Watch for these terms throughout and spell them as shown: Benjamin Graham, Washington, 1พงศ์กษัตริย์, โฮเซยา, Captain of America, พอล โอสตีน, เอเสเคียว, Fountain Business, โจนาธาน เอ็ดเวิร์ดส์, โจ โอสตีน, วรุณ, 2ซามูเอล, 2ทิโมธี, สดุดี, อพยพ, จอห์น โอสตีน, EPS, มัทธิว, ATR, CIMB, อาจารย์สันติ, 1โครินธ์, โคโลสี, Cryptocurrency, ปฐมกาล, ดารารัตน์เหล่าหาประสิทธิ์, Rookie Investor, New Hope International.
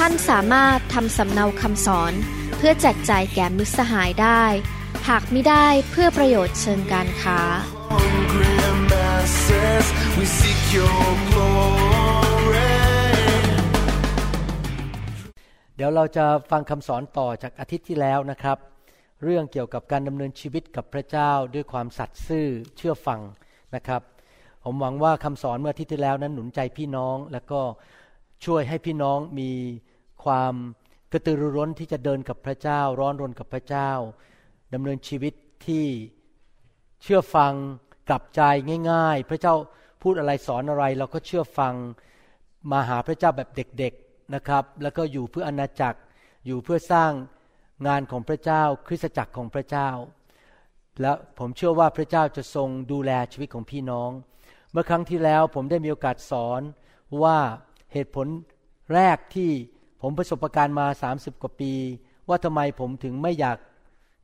ท่านสามารถทำสำเนาคำสอนเพื่อแจกจ่ายแก่มิตรสหายได้หากมิได้เพื่อประโยชน์เชิงการค้าเดี๋ยวเราจะฟังคำสอนต่อจากอาทิตย์ที่แล้วนะครับเรื่องเกี่ยวกับการดำเนินชีวิตกับพระเจ้าด้วยความสัตย์ซื่อเชื่อฟังนะครับผมหวังว่าคำสอนเมื่ออาทิตย์ที่แล้วนั้นหนุนใจพี่น้องแล้วก็ช่วยให้พี่น้องมีความกระตือรือร้นที่จะเดินกับพระเจ้าร้อนรนกับพระเจ้าดำเนินชีวิตที่เชื่อฟังกลับใจง่ายๆพระเจ้าพูดอะไรสอนอะไรเราก็เชื่อฟังมาหาพระเจ้าแบบเด็กๆนะครับแล้วก็อยู่เพื่ออาณาจักรอยู่เพื่อสร้างงานของพระเจ้าคริสตจักรของพระเจ้าและผมเชื่อว่าพระเจ้าจะทรงดูแลชีวิตของพี่น้องเมื่อครั้งที่แล้วผมได้มีโอกาสสอนว่าเหตุผลแรกที่ผมประสบการณ์มา30กว่าปีว่าทำไมผมถึงไม่อยาก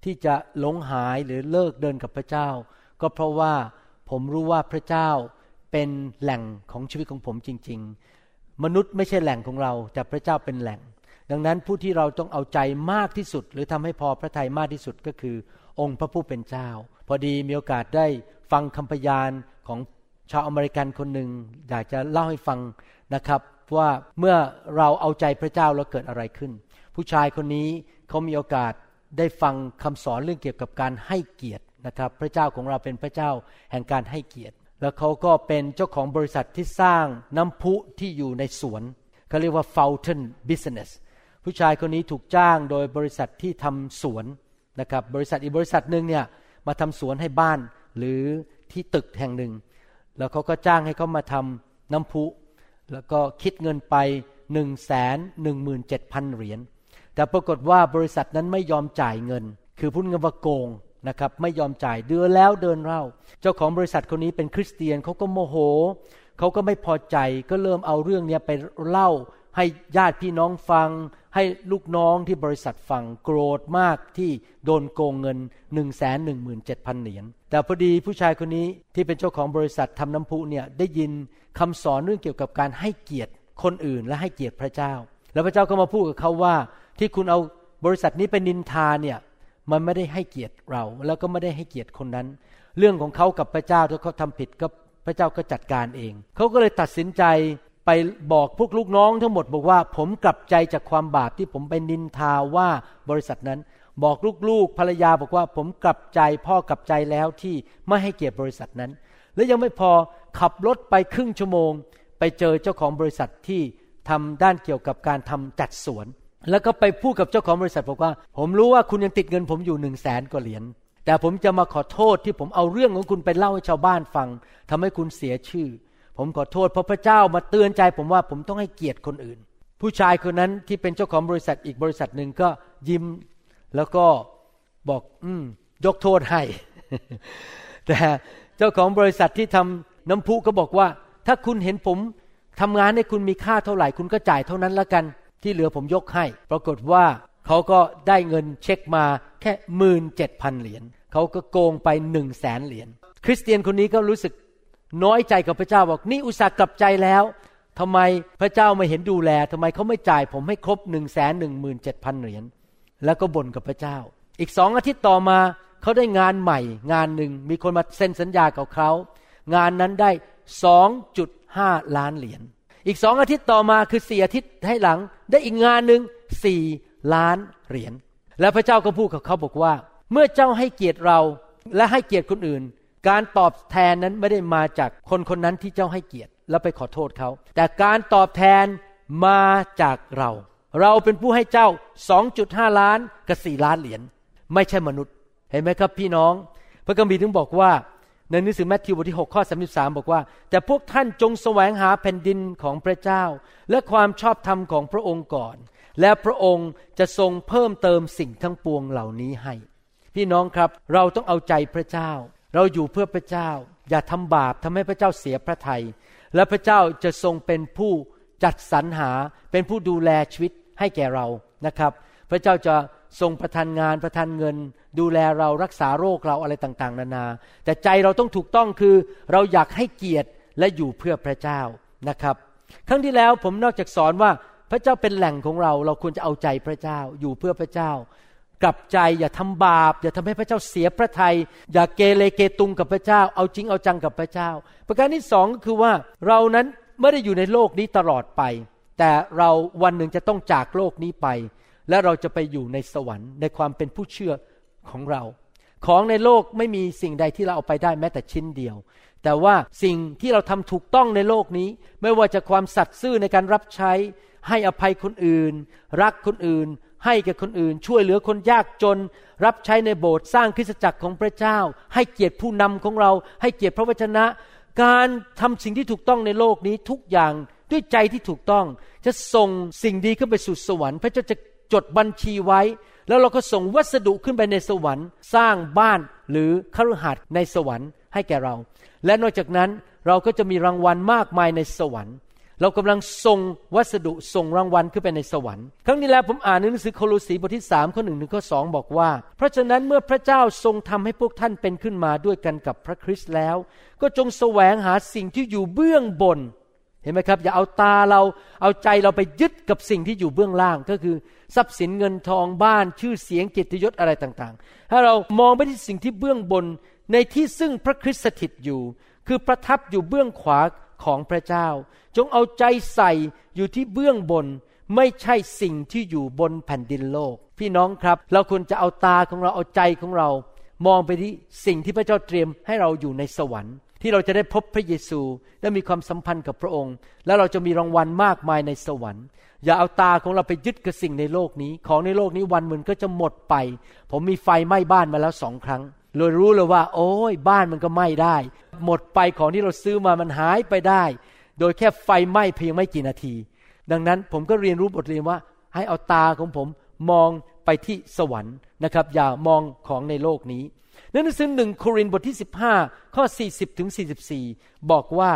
ที่จะหลงหายหรือเลิกเดินกับพระเจ้าก็เพราะว่าผมรู้ว่าพระเจ้าเป็นแหล่งของชีวิตของผมจริงๆมนุษย์ไม่ใช่แหล่งของเราแต่พระเจ้าเป็นแหล่งดังนั้นผู้ที่เราต้องเอาใจมากที่สุดหรือทำให้พอพระทัยมากที่สุดก็คือองค์พระผู้เป็นเจ้าพอดีมีโอกาสได้ฟังคำพยานของชาวอเมริกันคนหนึ่งอยากจะเล่าให้ฟังนะครับว่าเมื่อเราเอาใจพระเจ้าแล้วเกิดอะไรขึ้นผู้ชายคนนี้เขามีโอกาสได้ฟังคำสอนเรื่องเกี่ยวกับการให้เกียรตินะครับพระเจ้าของเราเป็นพระเจ้าแห่งการให้เกียรติแล้วเขาก็เป็นเจ้าของบริษัทที่สร้างน้ำพุที่อยู่ในสวนเขาเรียกว่า Fountain Business ผู้ชายคนนี้ถูกจ้างโดยบริษัทที่ทำสวนนะครับบริษัทอีกบริษัทนึงเนี่ยมาทำสวนให้บ้านหรือที่ตึกแห่งหนึ่งแล้วเขาก็จ้างให้เขามาทำน้ำพุแล้วก็คิดเงินไป 117,000 เหรียญแต่ปรากฏว่าบริษัทนั้นไม่ยอมจ่ายเงินคือพูดกันว่าโกงนะครับไม่ยอมจ่ายเดือนแล้วเดือนเล่าเจ้าของบริษัทคนนี้เป็นคริสเตียนเขาก็โมโหเขาก็ไม่พอใจก็เริ่มเอาเรื่องนี้ไปเล่าให้ญาติพี่น้องฟังให้ลูกน้องที่บริษัทฟังโกรธมากที่โดนโกงเงิน 117,000 เหรียญแต่พอดีผู้ชายคนนี้ที่เป็นเจ้าของบริษัททำน้ำพุเนี่ยได้ยินคำสอนเรื่องเกี่ยวกับการให้เกียรติคนอื่นและให้เกียรติพระเจ้าแล้วพระเจ้าก็มาพูดกับเขาว่าที่คุณเอาบริษัทนี้ไปนินทาเนี่ยมันไม่ได้ให้เกียรติเราแล้วก็ไม่ได้ให้เกียรติคนนั้นเรื่องของเขากับพระเจ้าถ้าเขาทำผิดก็พระเจ้าก็จัดการเองเขาก็เลยตัดสินใจไปบอกพวกลูกน้องทั้งหมดบอกว่าผมกลับใจจากความบาปที่ผมไปนินทาว่าบริษัทนั้นบอกลูกๆภรรยาบอกว่าผมกลับใจพ่อกลับใจแล้วที่ไม่ให้เกียรติบริษัทนั้นและยังไม่พอขับรถไปครึ่งชั่วโมงไปเจอเจ้าของบริษัทที่ทำด้านเกี่ยวกับการทำจัดสวนแล้วก็ไปพูดกับเจ้าของบริษัทบอกว่าผมรู้ว่าคุณยังติดเงินผมอยู่ 100,000 กว่าเหรียญแต่ผมจะมาขอโทษที่ผมเอาเรื่องของคุณไปเล่าให้ชาวบ้านฟังทำให้คุณเสียชื่อผมขอโทษเพราะพระเจ้ามาเตือนใจผมว่าผมต้องให้เกียรติคนอื่นผู้ชายคนนั้นที่เป็นเจ้าของบริษัทอีกบริษัทนึงก็ยิ้มแล้วก็บอกยกโทษให้ แต่เจ้าของบริษัทที่ทำน้ำพุก็บอกว่าถ้าคุณเห็นผมทำงานให้คุณมีค่าเท่าไหร่คุณก็จ่ายเท่านั้นละกันที่เหลือผมยกให้ปรากฏว่าเขาก็ได้เงินเช็คมาแค่ 17,000 เหรียญเขาก็โกงไป 100,000 เหรียญคริสเตียนคนนี้ก็รู้สึกน้อยใจกับพระเจ้าบอกนี่อุตส่าห์กลับใจแล้วทำไมพระเจ้าไม่เห็นดูแลทำไมเขาไม่จ่ายผมให้ครบ 117,000 เหรียญแล้วก็บ่นกับพระเจ้าอีก2อาทิตย์ต่อมาเขาได้งานใหม่งานหนึ่งมีคนมาเซ็นสัญญากับเขางานนั้นได้ 2.5 ล้านเหรียญอีก2อาทิตย์ต่อมาคือ4อาทิตย์ให้หลังได้อีกงานนึง4ล้านเหรียญและพระเจ้าก็พูดกับเขาบอกว่าเมื่อเจ้าให้เกียรติเราและให้เกียรติคนอื่นการตอบแทนนั้นไม่ได้มาจากคนคนนั้นที่เจ้าให้เกียรติแล้วไปขอโทษเขาแต่การตอบแทนมาจากเราเราเป็นผู้ให้เจ้า 2.5 ล้านกับ4ล้านเหรียญไม่ใช่มนุษย์เห็นไหมครับพี่น้องพระคัมภีร์ถึงบอกว่าในหนังสือมัทธิวบทที่6ข้อ33บอกว่าแต่พวกท่านจงแสวงหาแผ่นดินของพระเจ้าและความชอบธรรมของพระองค์ก่อน และพระองค์จะทรงเพิ่มเติมสิ่งทั้งปวงเหล่านี้ให้พี่น้องครับเราต้องเอาใจพระเจ้าเราอยู่เพื่อพระเจ้าอย่าทำบาปทำให้พระเจ้าเสียพระทัยและพระเจ้าจะทรงเป็นผู้จัดสรรหาเป็นผู้ดูแลชีวิตให้แก่เรานะครับพระเจ้าจะทรงประทานงานประทานเงินดูแลเรารักษาโรคเราอะไรต่างๆนานาแต่ใจเราต้องถูกต้องคือเราอยากให้เกียรติและอยู่เพื่อพระเจ้านะครับครั้งที่แล้วผมนอกจากสอนว่าพระเจ้าเป็นแหล่งของเราเราควรจะเอาใจพระเจ้าอยู่เพื่อพระเจ้ากลับใจอย่าทำบาปอย่าทำให้พระเจ้าเสียพระทัยอย่าเกเรเกตุงกับพระเจ้าเอาจริงเอาจังกับพระเจ้าประการที่สองก็คือว่าเรานั้นไม่ได้อยู่ในโลกนี้ตลอดไปแต่เราวันหนึ่งจะต้องจากโลกนี้ไปและเราจะไปอยู่ในสวรรค์ในความเป็นผู้เชื่อของเราของในโลกไม่มีสิ่งใดที่เราเอาไปได้แม้แต่ชิ้นเดียวแต่ว่าสิ่งที่เราทำถูกต้องในโลกนี้ไม่ว่าจะความสัตย์ซื่อในการรับใช้ให้อภัยคนอื่นรักคนอื่นให้แก่คนอื่นช่วยเหลือคนยากจนรับใช้ในโบสถ์สร้างคริสตจักรของพระเจ้าให้เกียรติผู้นำของเราให้เกียรติพระวจนะการทำสิ่งที่ถูกต้องในโลกนี้ทุกอย่างด้วยใจที่ถูกต้องจะส่งสิ่งดีขึ้นไปสู่สวรรค์พระเจ้าจะจดบัญชีไว้แล้วเราก็ส่งวัสดุขึ้นไปในสวรรค์สร้างบ้านหรือคฤหาสน์ในสวรรค์ให้แก่เราและนอกจากนั้นเราก็จะมีรางวัลมากมายในสวรรค์เรากำลังส่งวัสดุส่งรางวัลขึ้นไปในสวรรค์ครั้งนี้แล้วผมอ่านในหนังสือโคโลสีบทที่3ข้อ1ถึงข้อ2บอกว่าเพราะฉะนั้นเมื่อพระเจ้าทรงทำให้พวกท่านเป็นขึ้นมาด้วยกันกับพระคริสต์แล้วก็จงแสวงหาสิ่งที่อยู่เบื้องบนเห็นไหมครับอย่าเอาตาเราเอาใจเราไปยึดกับสิ่งที่อยู่เบื้องล่างก็คือทรัพย์สินเงินทองบ้านชื่อเสียงเกียรติยศอะไรต่างๆถ้าเรามองไปที่สิ่งที่เบื้องบนในที่ซึ่งพระคริสต์สถิตอยู่คือประทับอยู่เบื้องขวาของพระเจ้าจงเอาใจใส่อยู่ที่เบื้องบนไม่ใช่สิ่งที่อยู่บนแผ่นดินโลกพี่น้องครับเราควรจะเอาตาของเราเอาใจของเรามองไปที่สิ่งที่พระเจ้าเตรียมให้เราอยู่ในสวรรค์ที่เราจะได้พบพระเยซูและมีความสัมพันธ์กับพระองค์และเราจะมีรางวัลมากมายในสวรรค์อย่าเอาตาของเราไปยึดกับสิ่งในโลกนี้ของในโลกนี้วันมันก็จะหมดไปผมมีไฟไหม้บ้านมาแล้ว2ครั้งเลยรู้เลยว่าโอ้ยบ้านมันก็ไหม้ได้หมดไปของที่เราซื้อมามันหายไปได้โดยแค่ไฟไหม้เพียงไม่กี่นาทีดังนั้นผมก็เรียนรู้บทเรียนว่าให้เอาตาของผมมองไปที่สวรรค์นะครับอย่ามองของในโลกนี้ในหนังสือ1โครินธ์บทที่15ข้อ40ถึง44บอกว่า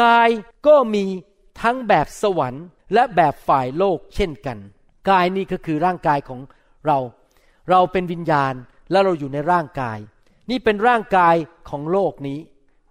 กายก็มีทั้งแบบสวรรค์และแบบฝ่ายโลกเช่นกันกายนี่ก็คือร่างกายของเราเราเป็นวิญญาณและเราอยู่ในร่างกายนี่เป็นร่างกายของโลกนี้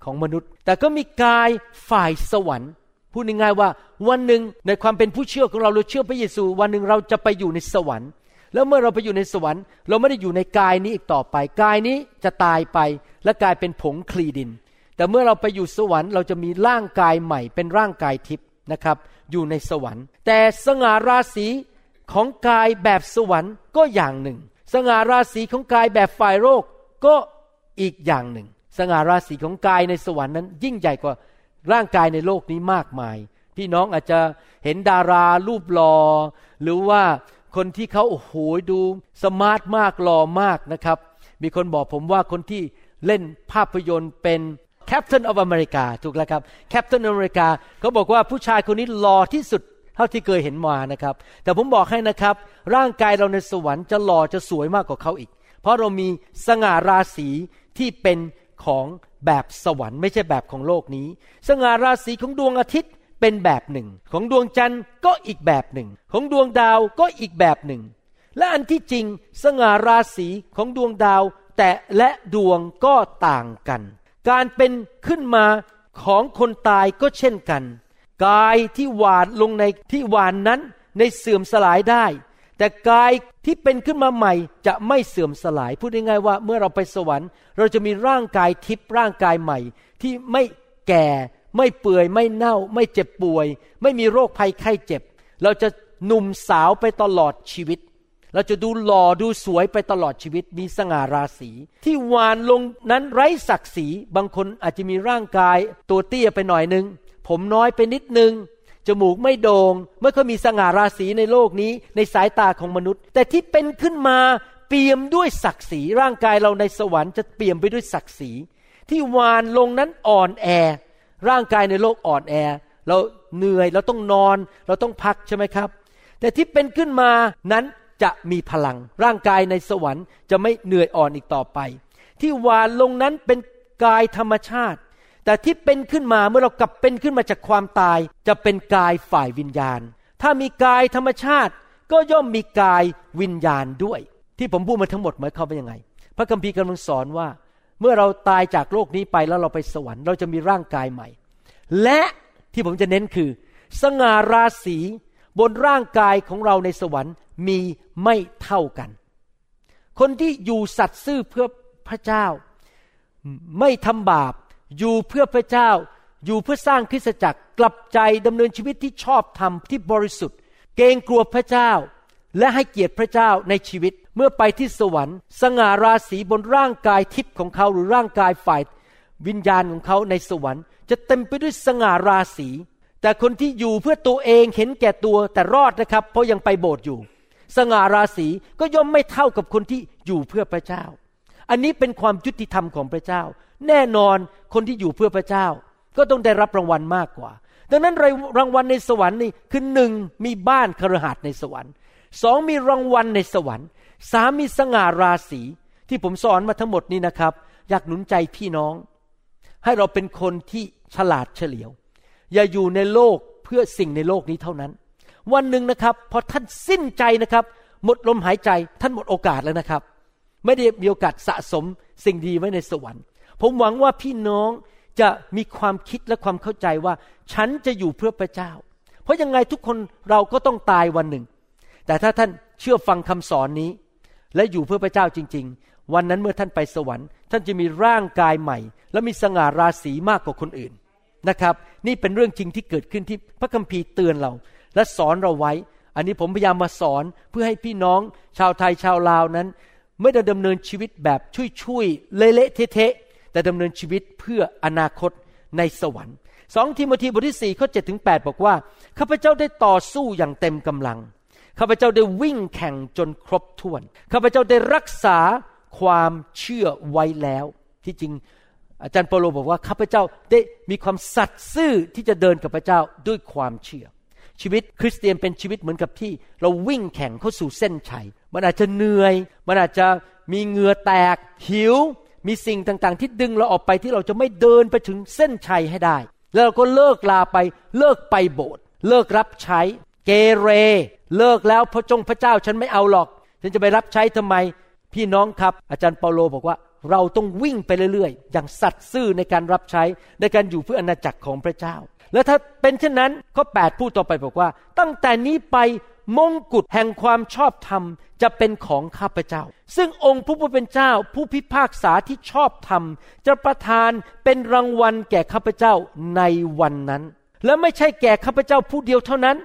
ของมนุษย์แต่ก็มีกายฝ่ายสวรรค์พูดง่ายๆว่าวันหนึ่งในความเป็นผู้เชื่อของเราเราเชื่อพระเยซูวันหนึ่งเราจะไปอยู่ในสวรรค์แล้วเมื่อเราไปอยู่ในสวรรค์เราไม่ได้อยู่ในกายนี้อีกต่อไปกายนี้จะตายไปและกลายเป็นผงคลีดินแต่เมื่อเราไปอยู่สวรรค์เราจะมีร่างกายใหม่เป็นร่างกายทิพย์นะครับอยู่ในสวรรค์แต่สง่าราศีของกายแบบสวรรค์ก็อย่างหนึ่งสง่าราศีของกายแบบฝ่ายโลกก็อีกอย่างหนึ่งสง่าราศีของกายในสวรรค์นั้นยิ่งใหญ่กว่าร่างกายในโลกนี้มากมายพี่น้องอาจจะเห็นดารารูปหล่อหรือว่าคนที่เขาโอ้โหดูสมาร์ทมากหล่อมากนะครับมีคนบอกผมว่าคนที่เล่นภาพยนตร์เป็น Captain of America ถูกแล้วครับ Captain of America เขาบอกว่าผู้ชายคนนี้หล่อที่สุดเท่าที่เคยเห็นมานะครับแต่ผมบอกให้นะครับร่างกายเราในสวรรค์จะหล่อจะสวยมากกว่าเขาอีกเพราะเรามีสง่าราศีที่เป็นของแบบสวรรค์ไม่ใช่แบบของโลกนี้สง่าราศีของดวงอาทิตย์เป็นแบบหนึ่งของดวงจันทร์ก็อีกแบบหนึ่งของดวงดาวก็อีกแบบหนึ่งและอันที่จริงสง่าราศีของดวงดาวแต่และดวงก็ต่างกันการเป็นขึ้นมาของคนตายก็เช่นกันกายที่หวานลงในที่หวานนั้นในเสื่อมสลายได้แต่กายที่เป็นขึ้นมาใหม่จะไม่เสื่อมสลายพูดง่ายๆว่าเมื่อเราไปสวรรค์เราจะมีร่างกายทิพย์ร่างกายใหม่ที่ไม่แก่ไม่เปื่อยไม่เน่าไม่เจ็บป่วยไม่มีโรคภัยไข้เจ็บเราจะหนุ่มสาวไปตลอดชีวิตเราจะดูหล่อดูสวยไปตลอดชีวิตมีสง่าราศีที่หวานลงนั้นไร้ศักดิ์ศรีบางคนอาจจะมีร่างกายตัวเตี้ยไปหน่อยนึงผมน้อยไปนิดนึงจมูกไม่โด่งไม่ค่อยมีสง่าราศีในโลกนี้ในสายตาของมนุษย์แต่ที่เป็นขึ้นมาเปี่ยมด้วยศักดิ์ศรีร่างกายเราในสวรรค์จะเปี่ยมไปด้วยศักดิ์ศรีที่หวานลงนั้นอ่อนแอร่างกายในโลกอ่อนแอเราเหนื่อยเราต้องนอนเราต้องพักใช่ไหมครับ แต่ที่เป็นขึ้นมานั้นจะมีพลังร่างกายในสวรรค์จะไม่เหนื่อยอ่อนอีกต่อไปที่หวานลงนั้นเป็นกายธรรมชาติแต่ที่เป็นขึ้นมาเมื่อเรากลับเป็นขึ้นมาจากความตายจะเป็นกายฝ่ายวิญญาณถ้ามีกายธรรมชาติก็ย่อมมีกายวิญญาณด้วยที่ผมพูดมาทั้งหมดหมายความว่ายังไงพระคัมภีร์กำลังสอนว่าเมื่อเราตายจากโลกนี้ไปแล้วเราไปสวรรค์เราจะมีร่างกายใหม่และที่ผมจะเน้นคือสง่าราศีบนร่างกายของเราในสวรรค์มีไม่เท่ากันคนที่อยู่สัตย์ซื่อเพื่อพระเจ้าไม่ทำบาปอยู่เพื่อพระเจ้าอยู่เพื่อสร้างคริสตจักรกลับใจดำเนินชีวิตที่ชอบธรรมที่บริสุทธิ์เกรงกลัวพระเจ้าและให้เกียรติพระเจ้าในชีวิตเมื่อไปที่สวรรค์สง่าราศีบนร่างกายทิพย์ของเขาหรือร่างกายฝ่ายวิญญาณของเขาในสวรรค์จะเต็มไปด้วยสง่าราศีแต่คนที่อยู่เพื่อตัวเองเห็นแก่ตัวแต่รอดนะครับเพราะยังไปโบสถ์อยู่สง่าราศีก็ย่อมไม่เท่ากับคนที่อยู่เพื่อพระเจ้าอันนี้เป็นความยุติธรรมของพระเจ้าแน่นอนคนที่อยู่เพื่อพระเจ้าก็ต้องได้รับรางวัลมากกว่าดังนั้นรางวัลในสวรรค์นี่คือ1มีบ้านคฤหัสถ์ในสวรรค์2มีรางวัลในสวรรค์3มีสง่าราศีที่ผมสอนมาทั้งหมดนี้นะครับอยากหนุนใจพี่น้องให้เราเป็นคนที่ฉลาดเฉลียวอย่าอยู่ในโลกเพื่อสิ่งในโลกนี้เท่านั้นวันหนึ่งนะครับพอท่านสิ้นใจนะครับหมดลมหายใจท่านหมดโอกาสแล้วนะครับไม่ได้มีโอกาสสะสมสิ่งดีไว้ในสวรรค์ผมหวังว่าพี่น้องจะมีความคิดและความเข้าใจว่าฉันจะอยู่เพื่อพระเจ้าเพราะยังไงทุกคนเราก็ต้องตายวันหนึ่งแต่ถ้าท่านเชื่อฟังคำสอนนี้และอยู่เพื่อพระเจ้าจริงๆวันนั้นเมื่อท่านไปสวรรค์ท่านจะมีร่างกายใหม่และมีสง่าราศีมากกว่าคนอื่นนะครับนี่เป็นเรื่องจริงที่เกิดขึ้นที่พระคัมภีร์เตือนเราและสอนเราไว้อันนี้ผมพยายามมาสอนเพื่อให้พี่น้องชาวไทยชาวลาวนั้นไม่ได้ดำเนินชีวิตแบบชุ่ยๆเละๆเทะๆแต่ดำเนินชีวิตเพื่ออนาคตในสวรรค์2ทิโมธีบทที่4ข้อ 7-8 บอกว่าข้าพเจ้าได้ต่อสู้อย่างเต็มกำลังข้าพเจ้าได้วิ่งแข่งจนครบถ้วนข้าพเจ้าได้รักษาความเชื่อไว้แล้วที่จริงอาจารย์เปาโลบอกว่าข้าพเจ้าได้มีความสัตย์ซื่อที่จะเดินกับพระเจ้าด้วยความเชื่อชีวิตคริสเตียนเป็นชีวิตเหมือนกับที่เราวิ่งแข่งเข้าสู่เส้นชัยมันอาจจะเหนื่อยมันอาจจะมีเหงื่อแตกหิวมีสิ่งต่างๆที่ดึงเราออกไปที่เราจะไม่เดินไปถึงเส้นชัยให้ได้แล้วเราก็เลิกลาไปเลิกไปโบสถ์เลิกรับใช้เกเรเลิกแล้วพระเจ้าฉันไม่เอาหรอกฉันจะไปรับใช้ทำไมพี่น้องครับอาจารย์เปาโลบอกว่าเราต้องวิ่งไปเรื่อยๆอย่างสัตย์ซื่อในการรับใช้ในการอยู่เพื่ออาณาจักรของพระเจ้าและถ้าเป็นเช่นนั้นข้อ8พูดต่อไปบอกว่าตั้งแต่นี้ไปมงกุฎแห่งความชอบธรรมจะเป็นของข้าพเจ้าซึ่งองค์พระผู้เป็นเจ้าผู้พิพากษาที่ชอบธรรมจะประทานเป็นรางวัลแก่ข้าพเจ้าในวันนั้นและไม่ใช่แก่ข้าพเจ้าผู้เดียวเท่านั้น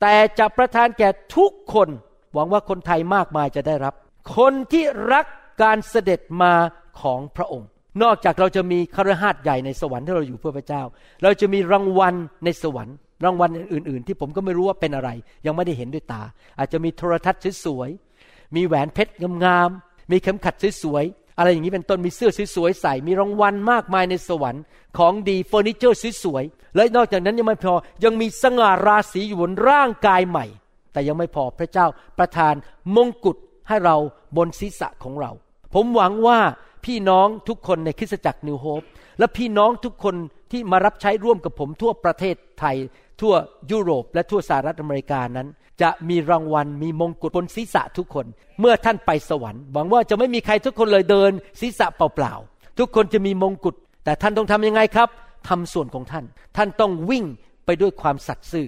แต่จะประทานแก่ทุกคนหวังว่าคนไทยมากมายจะได้รับคนที่รักการเสด็จมาของพระองค์นอกจากเราจะมีคฤหัสถ์ใหญ่ในสวรรค์ที่เราอยู่เพื่อพระเจ้าเราจะมีรางวัลในสวรรค์รางวัลอื่นๆที่ผมก็ไม่รู้ว่าเป็นอะไรยังไม่ได้เห็นด้วยตาอาจจะมีโทรทัศน์สวยๆมีแหวนเพชรงามๆมีเข็มขัดสวยๆอะไรอย่างนี้เป็นต้นมีเสื้อสวยๆใส่มีรางวัลมากมายในสวรรค์ของดีเฟอร์นิเจอร์สวยๆและนอกจากนั้นยังไม่พอยังมีสง่าราศีอยู่บนร่างกายใหม่แต่ยังไม่พอพระเจ้าประทานมงกุฎให้เราบนศีรษะของเราผมหวังว่าพี่น้องทุกคนในคริสตจักร New Hope และพี่น้องทุกคนที่มารับใช้ร่วมกับผมทั่วประเทศไทยทั่วยุโรปและทั่วสหรัฐอเมริกานั้นจะมีรางวัลมีมงกุฎบนศีรษะทุกคนเมื่อท่านไปสวรรค์หวังว่าจะไม่มีใครทุกคนเลยเดินศีรษะเปล่าๆทุกคนจะมีมงกุฎแต่ท่านต้องทำยังไงครับทำส่วนของท่านท่านต้องวิ่งไปด้วยความสัตย์ซื่อ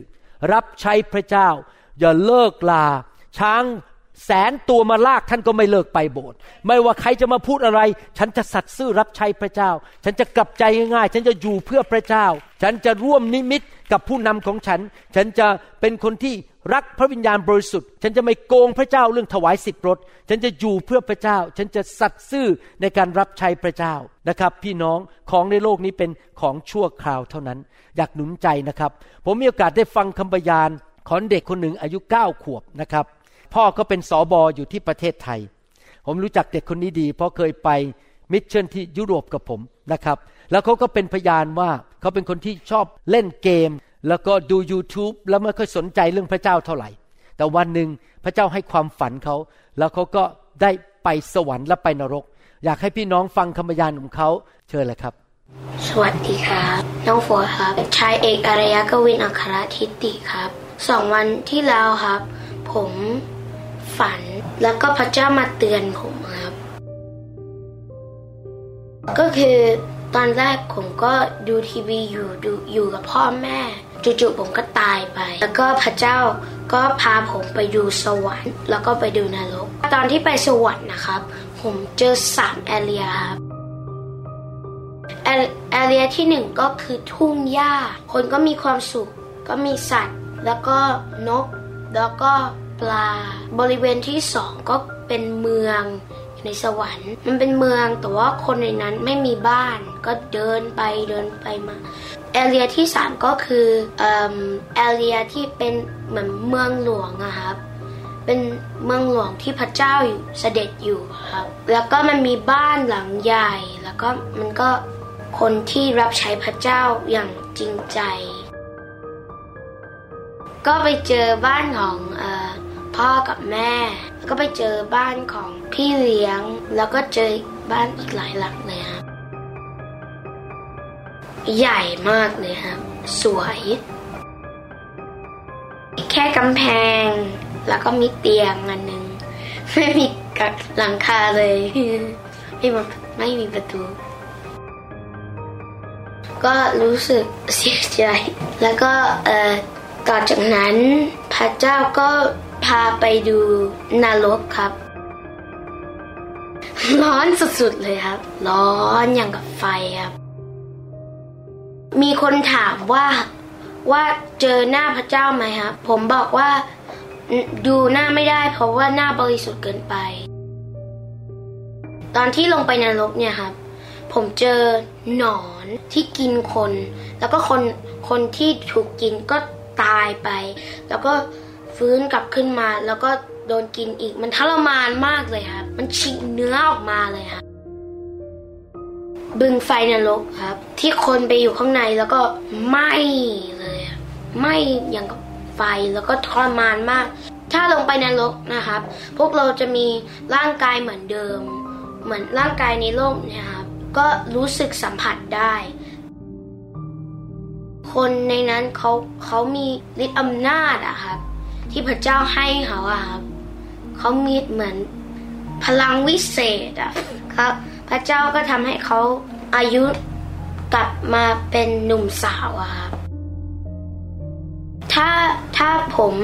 รับใช้พระเจ้าอย่าเลิกลาช้างแสนตัวมาลากท่านก็ไม่เลิกไปโบสถ์ไม่ว่าใครจะมาพูดอะไรฉันจะสัตย์ซื่อรับใช้พระเจ้าฉันจะกลับใจง่ายๆฉันจะอยู่เพื่อพระเจ้าฉันจะร่วมนิมิตกับผู้นำของฉันฉันจะเป็นคนที่รักพระวิญญาณบริสุทธิ์ฉันจะไม่โกงพระเจ้าเรื่องถวาย10รถฉันจะอยู่เพื่อพระเจ้าฉันจะสัตย์ซื่อในการรับใช้พระเจ้านะครับพี่น้องของในโลกนี้เป็นของชั่วคราวเท่านั้นอยากหนุนใจนะครับผมมีโอกาสได้ฟังคำพยานของเด็กคนหนึ่งอายุ9ขวบนะครับพ่อก็เป็นสบอยู่ที่ประเทศไทยผมรู้จักเด็กคนนี้ดีเพราะเคยไปมิชชั่นที่ยุโรปกับผมนะครับแล้วเขาก็เป็นพยานว่าเขาเป็นคนที่ชอบเล่นเกมแล้วก็ดู YouTube แล้วไม่ค่อยสนใจเรื่องพระเจ้าเท่าไหร่ แต่วันหนึ่งพระเจ้าให้ความฝันเขาแล้วเขาก็ได้ไปสวรรค์และไปนรกอยากให้พี่น้องฟังคำพยานของเขาเชิญเลยครับสวัสดีครับน้องฟอร์ครับชายเอกอารยกวินอัครทิติครับ2วันที่แล้วครับผมฝันแล้วก็พระเจ้ามาเตือนผมครับก็คือตอนแรกผมก็ดูทีวีอยู่กับพ่อแม่จู่ๆผมก็ตายไปแล้วก็พระเจ้าก็พาผมไปดูสวรรค์แล้วก็ไปดูนรกตอนที่ไปสวรรค์นะครับผมเจอ3แอเรียครับแอเรียที่1ก็คือทุ่งหญ้าคนก็มีความสุขก็มีสัตว์แล้วก็นกแล้วก็ปลาบริเวณที่2ก็เป็นเมืองในสวรรค์มันเป็นเมืองแต่ว่าคนในนั้นไม่มีบ้านก็เดินไปมาแอเรียที่3ก็คือแอเรียที่เป็นเหมือนเมืองหลวงนะครับเป็นเมืองหลวงที่พระเจ้าอยู่เสด็จอยู่ครับแล้วก็มันมีบ้านหลังใหญ่แล้วก็มันก็คนที่รับใช้พระเจ้าอย่างจริงใจก็ไปเจอบ้านของพ่อกับแม่แล้วก็ไปเจอบ้านของพี่เลี้ยงแล้วก็เจอบ้านอีกหลายหลังเลยครับใหญ่มากเลยครับสวยแค่กำแพงแล้วก็มีเตียงอันนึงไม่มีหลังคาเลยไม่มีประตูก็รู้สึกเสียใจแล้วก็ต่อจากนั้นพระเจ้าก็พาไปดูนรกครับร้อนสุดๆเลยครับร้อนอย่างกับไฟครับมีคนถามว่าเจอหน้าพระเจ้าไหมครับผมบอกว่าดูหน้าไม่ได้เพราะว่าหน้าบริสุทธิ์เกินไปตอนที่ลงไปนรกเนี่ยครับผมเจอหนอนที่กินคนแล้วก็คนที่ถูกกินก็ตายไปแล้วก็ฟื้นกลับขึ้นมาแล้วก็โดนกินอีกมันทรมานมากเลยครับมันฉีกเนื้อออกมาเลยครับบึงไฟนรกครับที่คนไปอยู่ข้างในแล้วก็ไหม้เลยไหม้อย่างกับไฟแล้วก็ทรมานมากถ้าลงไปนรกนะครับพวกเราจะมีร่างกายเหมือนเดิมเหมือนร่างกายในโลกนะครับก็รู้สึกสัมผัสได้คนในนั้นเขามีฤทธิ์อำนาจอะครับที่พระเจ้าให้เขาอะครับเขามีเหมือนพลังวิเศษอะครับพระเจ้าก็ทำให้เขาอายุกลับมาเป็นหนุ่มสาวอะครับถ้าผม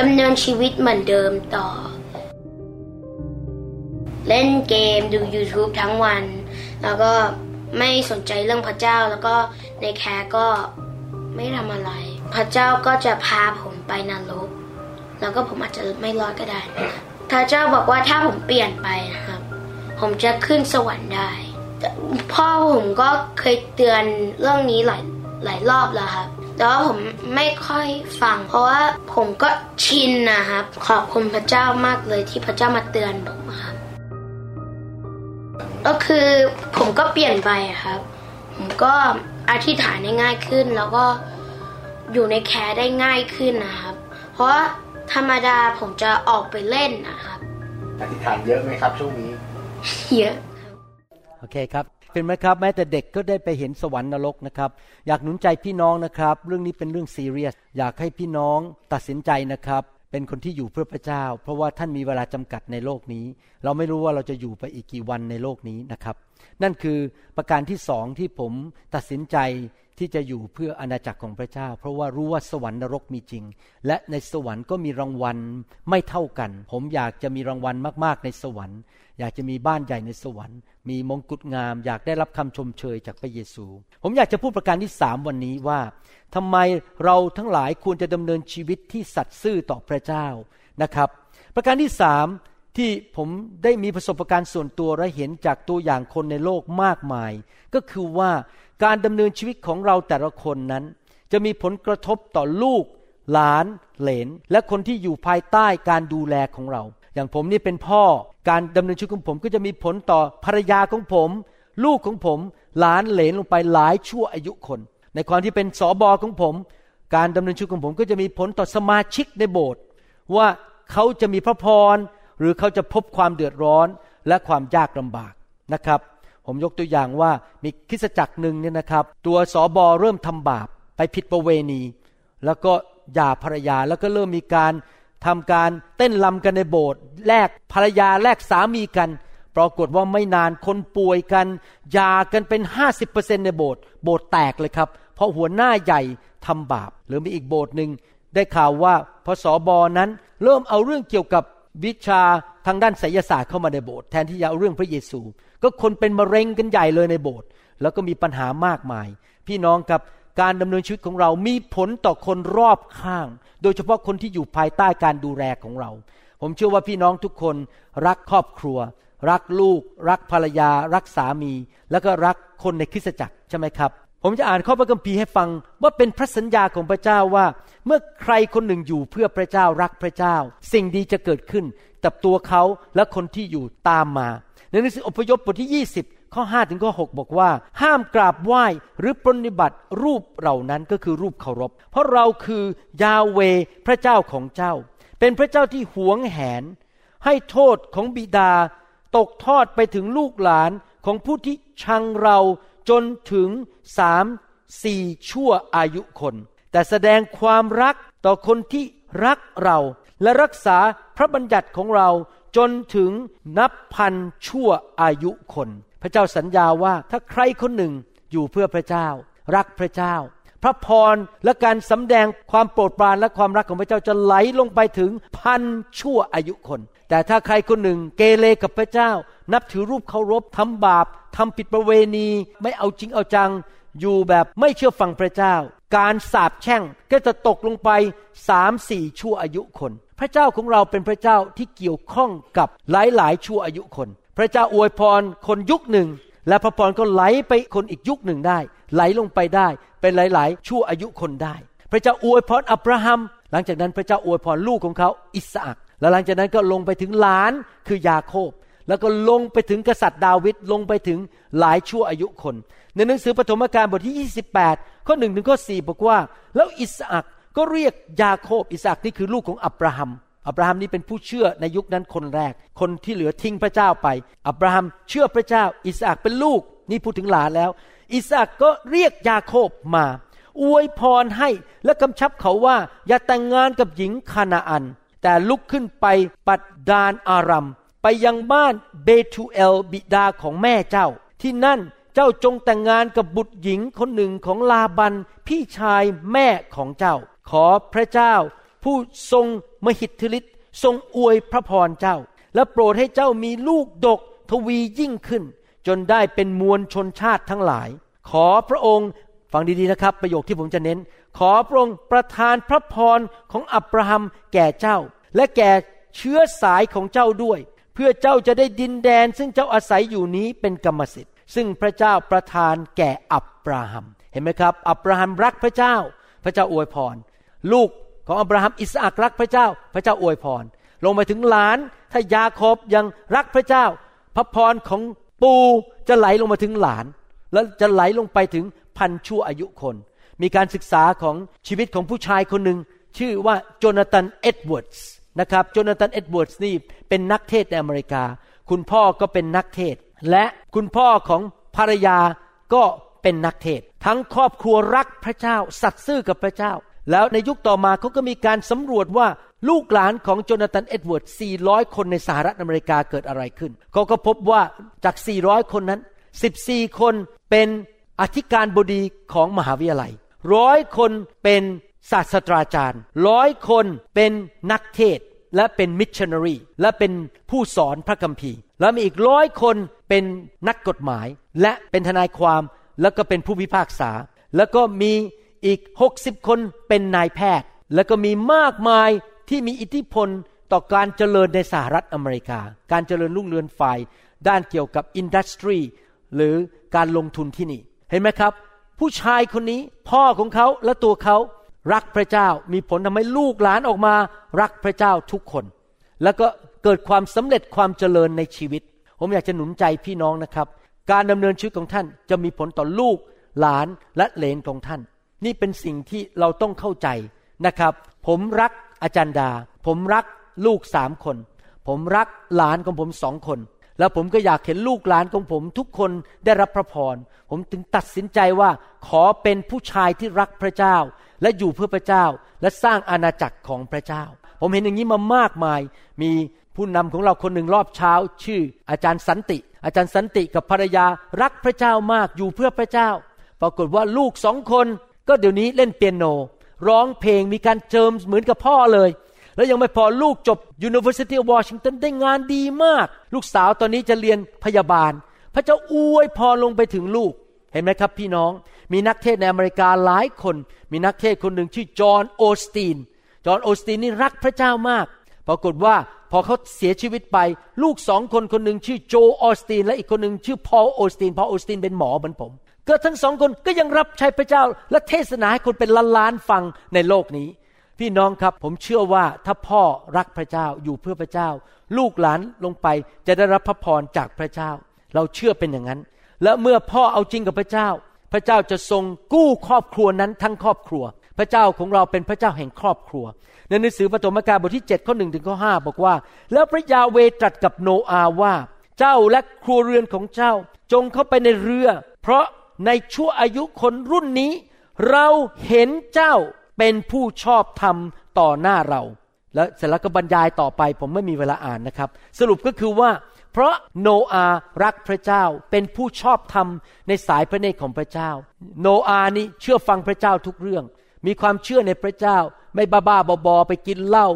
ดำเนินชีวิตเหมือนเดิมต่อเล่นเกมดู YouTube ทั้งวันแล้วก็ไม่สนใจเรื่องพระเจ้าแล้วก็ในแคร์ก็ไม่ทำอะไรพระเจ้าก็จะพาผมไปนรกแล้วก็ผมอาจจะไม่รอดก็ได้นะครับพระเจ้าบอกว่าถ้าผมเปลี่ยนไปนะครับผมจะขึ้นสวรรค์ได้พ่อผมก็เคยเตือนเรื่องนี้หลายรอบแล้วครับแต่ว่าผมไม่ค่อยฟังเพราะว่าผมก็ชินนะครับขอบคุณพระเจ้ามากเลยที่พระเจ้ามาเตือนผมครับก็คือผมก็เปลี่ยนไปครับผมก็อธิษฐานได้ง่ายขึ้นแล้วก็อยู่ในแคร์ได้ง่ายขึ้นนะครับเพราะธรรมดาผมจะออกไปเล่นนะครับอธิษฐานเยอะไหมครับช่วงนี้เยอะโอเคครับเป็นไหมครับแม้แต่เด็กก็ได้ไปเห็นสวรรค์นรกนะครับอยากหนุนใจพี่น้องนะครับเรื่องนี้เป็นเรื่องซีเรียสอยากให้พี่น้องตัดสินใจนะครับเป็นคนที่อยู่เพื่อพระเจ้าเพราะว่าท่านมีเวลาจำกัดในโลกนี้เราไม่รู้ว่าเราจะอยู่ไปอีกกี่วันในโลกนี้นะครับนั่นคือประการที่2ที่ผมตัดสินใจที่จะอยู่เพื่ออาณาจักรของพระเจ้าเพราะว่ารู้ว่าสวรรค์นรกมีจริงและในสวรรค์ก็มีรางวัลไม่เท่ากันผมอยากจะมีรางวัลมากๆในสวรรค์อยากจะมีบ้านใหญ่ในสวรรค์มีมงกุฎงามอยากได้รับคำชมเชยจากพระเยซูผมอยากจะพูดประการที่3วันนี้ว่าทำไมเราทั้งหลายควรจะดำเนินชีวิตที่สัตย์ซื่อต่อพระเจ้านะครับประการที่3ที่ผมได้มีประสบการณ์ส่วนตัวและเห็นจากตัวอย่างคนในโลกมากมายก็คือว่าการดำเนินชีวิตของเราแต่ละคนนั้นจะมีผลกระทบต่อลูกหลานเหลนและคนที่อยู่ภายใต้การดูแลของเราอย่างผมนี่เป็นพ่อการดำเนินชีวิตของผมก็จะมีผลต่อภรรยาของผมลูกของผมหลานเหลนลงไปหลายชั่วอายุคนในความที่เป็นสบของผมการดำเนินชีวิตของผมก็จะมีผลต่อสมาชิกในโบสถ์ ว่าเขาจะมีพระพรหรือเขาจะพบความเดือดร้อนและความยากลำบากนะครับผมยกตัวอย่างว่ามีคริสตจักรนึงเนี่ยนะครับตัวสบเริ่มทำบาปไปผิดประเวณีแล้วก็หย่าภรรยาแล้วก็เริ่มมีการทำการเต้นรำกันในโบสถ์แลกภรรยาแลกสามีกันปรากฏว่าไม่นานคนป่วยกันหย่ากันเป็น 50% ในโบสถ์แตกเลยครับเพราะหัวหน้าใหญ่ทำบาปหรือมีอีกโบสถ์นึงได้ข่าวว่าพสบนั้นเริ่มเอาเรื่องเกี่ยวกับวิชาทางด้านไสยศาสตร์เข้ามาในโบสถ์แทนที่จะเอาเรื่องพระเยซูก็คนเป็นมะเร็งกันใหญ่เลยในโบสถ์แล้วก็มีปัญหามากมายพี่น้องครับการดำเนินชีวิตของเรามีผลต่อคนรอบข้างโดยเฉพาะคนที่อยู่ภายใต้การดูแลของเราผมเชื่อว่าพี่น้องทุกคนรักครอบครัวรักลูกรักภรรยารักสามีแล้วก็รักคนในคริสตจักรใช่ไหมครับผมจะอ่านข้อพระคัมภีร์ให้ฟังว่าเป็นพระสัญญาของพระเจ้าว่าเมื่อใครคนหนึ่งอยู่เพื่อพระเจ้ารักพระเจ้าสิ่งดีจะเกิดขึ้นกับตัวเขาและคนที่อยู่ตามมาในหนังสืออพยพบทที่20ข้อ5ถึงข้อ6บอกว่าห้ามกราบไหว้หรือปรนนิบัติรูปเหล่านั้นก็คือรูปเคารพเพราะเราคือยาเวพระเจ้าของเจ้าเป็นพระเจ้าที่หวงแหนให้โทษของบิดาตกทอดไปถึงลูกหลานของผู้ที่ชังเราจนถึง 3-4 ชั่วอายุคนแต่แสดงความรักต่อคนที่รักเราและรักษาพระบัญญัติของเราจนถึงนับพันชั่วอายุคนพระเจ้าสัญญาว่าถ้าใครคนหนึ่งอยู่เพื่อพระเจ้ารักพระเจ้าพระพรและการสำแดงความโปรดปรานและความรักของพระเจ้าจะไหลลงไปถึงพันชั่วอายุคนแต่ถ้าใครคนหนึ่งเกเรกับพระเจ้านับถือรูปเคารพทำบาปทำผิดประเวณีไม่เอาจริงเอาจังอยู่แบบไม่เชื่อฟังพระเจ้าการสาปแช่งก็จะตกลงไป 3-4 ชั่วอายุคนพระเจ้าของเราเป็นพระเจ้าที่เกี่ยวข้องกับหลายๆชั่วอายุคนพระเจ้าอวยพรคนยุคหนึ่งและพระพรก็ไหลไปคนอีกยุคหนึ่งได้ไหลลงไปได้เป็นหลายๆชั่วอายุคนได้พระเจ้าอวยพรอับราฮัมหลังจากนั้นพระเจ้าอวยพรลูกของเขาอิสอัคและหลังจากนั้นก็ลงไปถึงหลานคือยาโคบแล้วก็ลงไปถึงกษัตริย์ดาวิดลงไปถึงหลายชั่วอายุคนในหนังสือปฐมกาลบทที่28ข้อ1ถึงข้อ4บอกว่าแล้วอิสอัคก็เรียกยาโคบอิสอัคนี่คือลูกของอับราฮัมนี่เป็นผู้เชื่อในยุคนั้นคนแรกคนที่เหลือทิ้งพระเจ้าไปอับราฮัมเชื่อพระเจ้าอิสอัคเป็นลูกนี่พูดถึงหลานแล้วอิสอัคก็เรียกยาโคบมาอวยพรให้และกำชับเขาว่าอย่าแต่งงานกับหญิงคานาอันแต่ลุกขึ้นไปปัดดานอารัมไปยังบ้านเบทูเอลบิดาของแม่เจ้าที่นั่นเจ้าจงแต่งงานกับบุตรหญิงคนหนึ่งของลาบันพี่ชายแม่ของเจ้าขอพระเจ้าผู้ทรงมหิทธิฤทธิ์ทรงอวยพระพรเจ้าและโปรดให้เจ้ามีลูกดกทวียิ่งขึ้นจนได้เป็นมวลชนชาติทั้งหลายขอพระองค์ฟังดีๆนะครับประโยคที่ผมจะเน้นขอพระองค์ประทานพระพรของอับราฮัมแก่เจ้าและแก่เชื้อสายของเจ้าด้วยเพื่อเจ้าจะได้ดินแดนซึ่งเจ้าอาศัยอยู่นี้เป็นกรรมสิทธิ์ซึ่งพระเจ้าประทานแก่อับราฮัมเห็นไหมครับอับราฮัมรักพระเจ้าพระเจ้าอวยพรลูกของอับราฮัมอิสอัครักพระเจ้าพระเจ้าอวยพรลงไปถึงหลานถ้ายาโคบยังรักพระเจ้าพระพรของปู่จะไหลลงมาถึงหลานแล้วจะไหลลงไปถึงพันชั่วอายุคนมีการศึกษาของชีวิตของผู้ชายคนหนึ่งชื่อว่าโจนาธานเอ็ดเวิร์ดส์นะครับโจนาธานเอ็ดเวิร์ดส์นี่เป็นนักเทศในอเมริกาคุณพ่อก็เป็นนักเทศและคุณพ่อของภรรยาก็เป็นนักเทศทั้งครอบครัวรักพระเจ้าสัตย์ซื่อกับพระเจ้าแล้วในยุคต่อมาเขาก็มีการสำรวจว่าลูกหลานของโจนาธานเอ็ดเวิร์ด400 คนในสหรัฐอเมริกาเกิดอะไรขึ้นเขาก็พบว่าจาก400 คนนั้น14 คนเป็นอธิการบดีของมหาวิทยาลัย100 คนเป็นศาสตราจารย์100 คนเป็นนักเทศและเป็นมิชชันนารีและเป็นผู้สอนพระคัมภีร์แล้วมีอีก100 คนเป็นนักกฎหมายและเป็นทนายความแล้วก็เป็นผู้พิพากษาแล้วก็มีอีก60 คนเป็นนายแพทย์แล้วก็มีมากมายที่มีอิทธิพลต่อการเจริญในสหรัฐอเมริกาการเจริญรุ่งเรืองฝ่ายด้านเกี่ยวกับอินดัสทรีหรือการลงทุนที่นี่เห็นไหมครับผู้ชายคนนี้พ่อของเขาและตัวเขารักพระเจ้ามีผลทำให้ลูกหลานออกมารักพระเจ้าทุกคนแล้วก็เกิดความสำเร็จความเจริญในชีวิตผมอยากจะหนุนใจพี่น้องนะครับการดำเนินชีวิตของท่านจะมีผลต่อลูกหลานและเหลนของท่านนี่เป็นสิ่งที่เราต้องเข้าใจนะครับผมรัก อาจารย์ดาผมรักลูก3คนผมรักหลานของผม2คนแล้วผมก็อยากเห็นลูกหลานของผมทุกคนได้รับพระพรผมถึงตัดสินใจว่าขอเป็นผู้ชายที่รักพระเจ้าและอยู่เพื่อพระเจ้าและสร้างอาณาจักรของพระเจ้าผมเห็นอย่างนี้มามากมายมีผู้นำของเราคนหนึ่งรอบเช้าชื่ออาจารย์สันติอาจารย์สันติกับภรรยารักพระเจ้ามากอยู่เพื่อพระเจ้าปรากฏว่าลูก2คนก็เดี๋ยวนี้เล่นเปียโนร้องเพลงมีการเจิมเหมือนกับพ่อเลยแล้วยังไม่พอลูกจบ University of Washington ได้งานดีมากลูกสาวตอนนี้จะเรียนพยาบาลพระเจ้าอวยพรลงไปถึงลูกเห็นไหมครับพี่น้องมีนักเทศในอเมริกาหลายคนมีนักเทศคนหนึ่งชื่อจอห์นโอสตีนจอห์นโอสตีนนี่รักพระเจ้ามากปรากฏว่าพอเขาเสียชีวิตไปลูก2คนคนนึงชื่อโจออสตีนและอีกคนนึงชื่อพอลโอสตีนพอลโอสตีนเป็นหมอเหมือนผมก็ทั้ง2คนก็ยังรับใช้พระเจ้าและเทศนาให้คนเป็นล้านๆฟังในโลกนี้พี่น้องครับผมเชื่อว่าถ้าพ่อรักพระเจ้าอยู่เพื่อพระเจ้าลูกหลานลงไปจะได้รับพระพรจากพระเจ้าเราเชื่อเป็นอย่างนั้นและเมื่อพ่อเอาจริงกับพระเจ้าพระเจ้าจะทรงกู้ครอบครัวนั้นทั้งครอบครัวพระเจ้าของเราเป็นพระเจ้าแห่งครอบครัวในหนังสือปฐมกาลบทที่7ข้อ1ถึงข้อ5บอกว่าแล้วพระยาห์เวห์ตรัสกับโนอาห์ว่าเจ้าและครัวเรือนของเจ้าจงเข้าไปในเรือเพราะในชั่วอายุคนรุ่นนี้เราเห็นเจ้าเป็นผู้ชอบธรรมต่อหน้าเราแล้วเสร็จแล้วก็บรรยายต่อไปผมไม่มีเวลาอ่านนะครับสรุปก็คือว่าเพราะโนอาห์รักพระเจ้าเป็นผู้ชอบธรรมในสายพระเนตรของพระเจ้าโนอาห์นี่เชื่อฟังพระเจ้าทุกเรื่องมีความเชื่อในพระเจ้าไม่บ้าๆบอๆไปกินเหล้า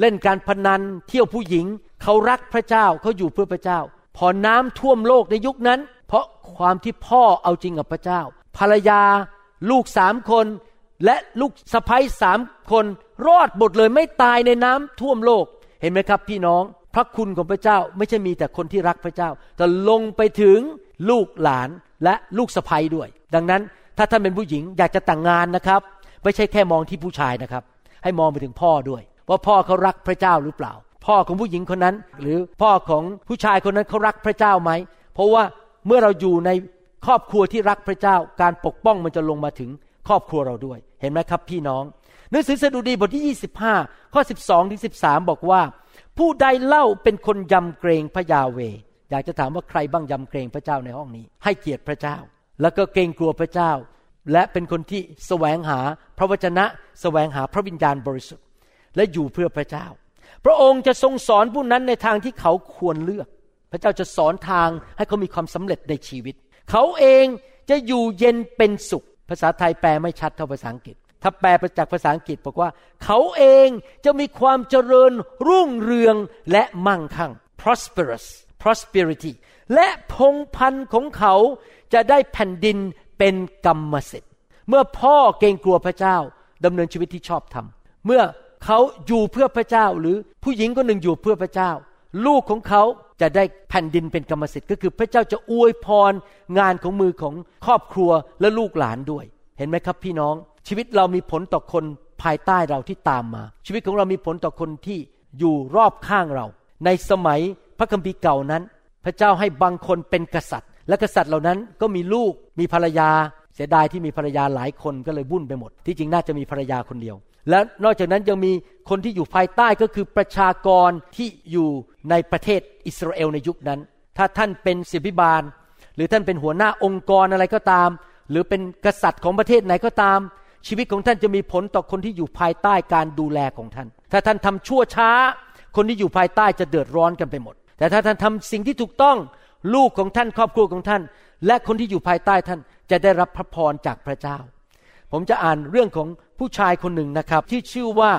เล่นการพนันเที่ยวผู้หญิงเขารักพระเจ้าเขาอยู่เพื่อพระเจ้าพอน้ำท่วมโลกในยุคนั้นเพราะความที่พ่อเอาจริงกับพระเจ้าภรรยาลูก3คนและลูกสะใภ้3คนรอดหมดเลยไม่ตายในน้ำท่วมโลกเห็นไหมครับพี่น้องพระคุณของพระเจ้าไม่ใช่มีแต่คนที่รักพระเจ้าแต่ลงไปถึงลูกหลานและลูกสะใภ้ด้วยดังนั้นถ้าท่านเป็นผู้หญิงอยากจะแต่งงานนะครับไม่ใช่แค่มองที่ผู้ชายนะครับให้มองไปถึงพ่อด้วยว่าพ่อเขารักพระเจ้าหรือเปล่าพ่อของผู้หญิงคนนั้นหรือพ่อของผู้ชายคนนั้นเขารักพระเจ้าไหมเพราะว่าเมื่อเราอยู่ในครอบครัวที่รักพระเจ้าการปกป้องมันจะลงมาถึงครอบครัวเราด้วยเห็นไหมครับพี่น้องหนังสือสดุดีบทที่25ข้อ12ถึง13บอกว่าผู้ใดเล่าเป็นคนยำเกรงพระยาห์เวห์อยากจะถามว่าใครบ้างยำเกรงพระเจ้าในห้องนี้ให้เกียรติพระเจ้าแล้วก็เกรงกลัวพระเจ้าและเป็นคนที่แสวงหาพระวจนะแสวงหาพระวิญญาณบริสุทธิ์และอยู่เพื่อพระเจ้าพระองค์จะทรงสอนผู้นั้นในทางที่เขาควรเลือกพระเจ้าจะสอนทางให้เขามีความสำเร็จในชีวิตเขาเองจะอยู่เย็นเป็นสุขภาษาไทยแปลไม่ชัดเท่าภาษาอังกฤษถ้าแปลจากภาษาอังกฤษบอกว่าเขาเองจะมีความเจริญรุ่งเรืองและมั่งคั่ง prosperous prosperity และพงศ์พันธุ์ของเขาจะได้แผ่นดินเป็นกรรมสิทธิ์เมื่อพ่อเกรงกลัวพระเจ้าดำเนินชีวิตที่ชอบธรรมเมื่อเขาอยู่เพื่อพระเจ้าหรือผู้หญิงคนหนึ่งอยู่เพื่อพระเจ้าลูกของเขาจะได้แผ่นดินเป็นกรรมสิทธิ์ก็คือพระเจ้าจะอวยพรงานของมือของครอบครัวและลูกหลานด้วยเห็นไหมครับพี่น้องชีวิตเรามีผลต่อคนภายใต้เราที่ตามมาชีวิตของเรามีผลต่อคนที่อยู่รอบข้างเราในสมัยพระคัมภีร์เก่านั้นพระเจ้าให้บางคนเป็นกษัตริย์และกษัตริย์เหล่านั้นก็มีลูกมีภรรยาเสียดายที่มีภรรยาหลายคนก็เลยวุ่นไปหมดที่จริงน่าจะมีภรรยาคนเดียวและนอกจากนั้นยังมีคนที่อยู่ภายใต้ก็คือประชากรที่อยู่ในประเทศอิสราเอลในยุคนั้นถ้าท่านเป็นสิบิบาลหรือท่านเป็นหัวหน้าองค์กรอะไรก็ตามหรือเป็นกษัตริย์ของประเทศไหนก็ตามชีวิตของท่านจะมีผลต่อคนที่อยู่ภายใต้การดูแลของท่านถ้าท่านทำชั่วช้าคนที่อยู่ภายใต้จะเดือดร้อนกันไปหมดแต่ถ้าท่านทำสิ่งที่ถูกต้องลูกของท่านครอบครัวของท่านและคนที่อยู่ภายใต้ท่านจะได้รับพระพรจากพระเจ้าผมจะอ่านเรื่องของผู้ชายคนหนึ่งนะครับที่ชื่อว่า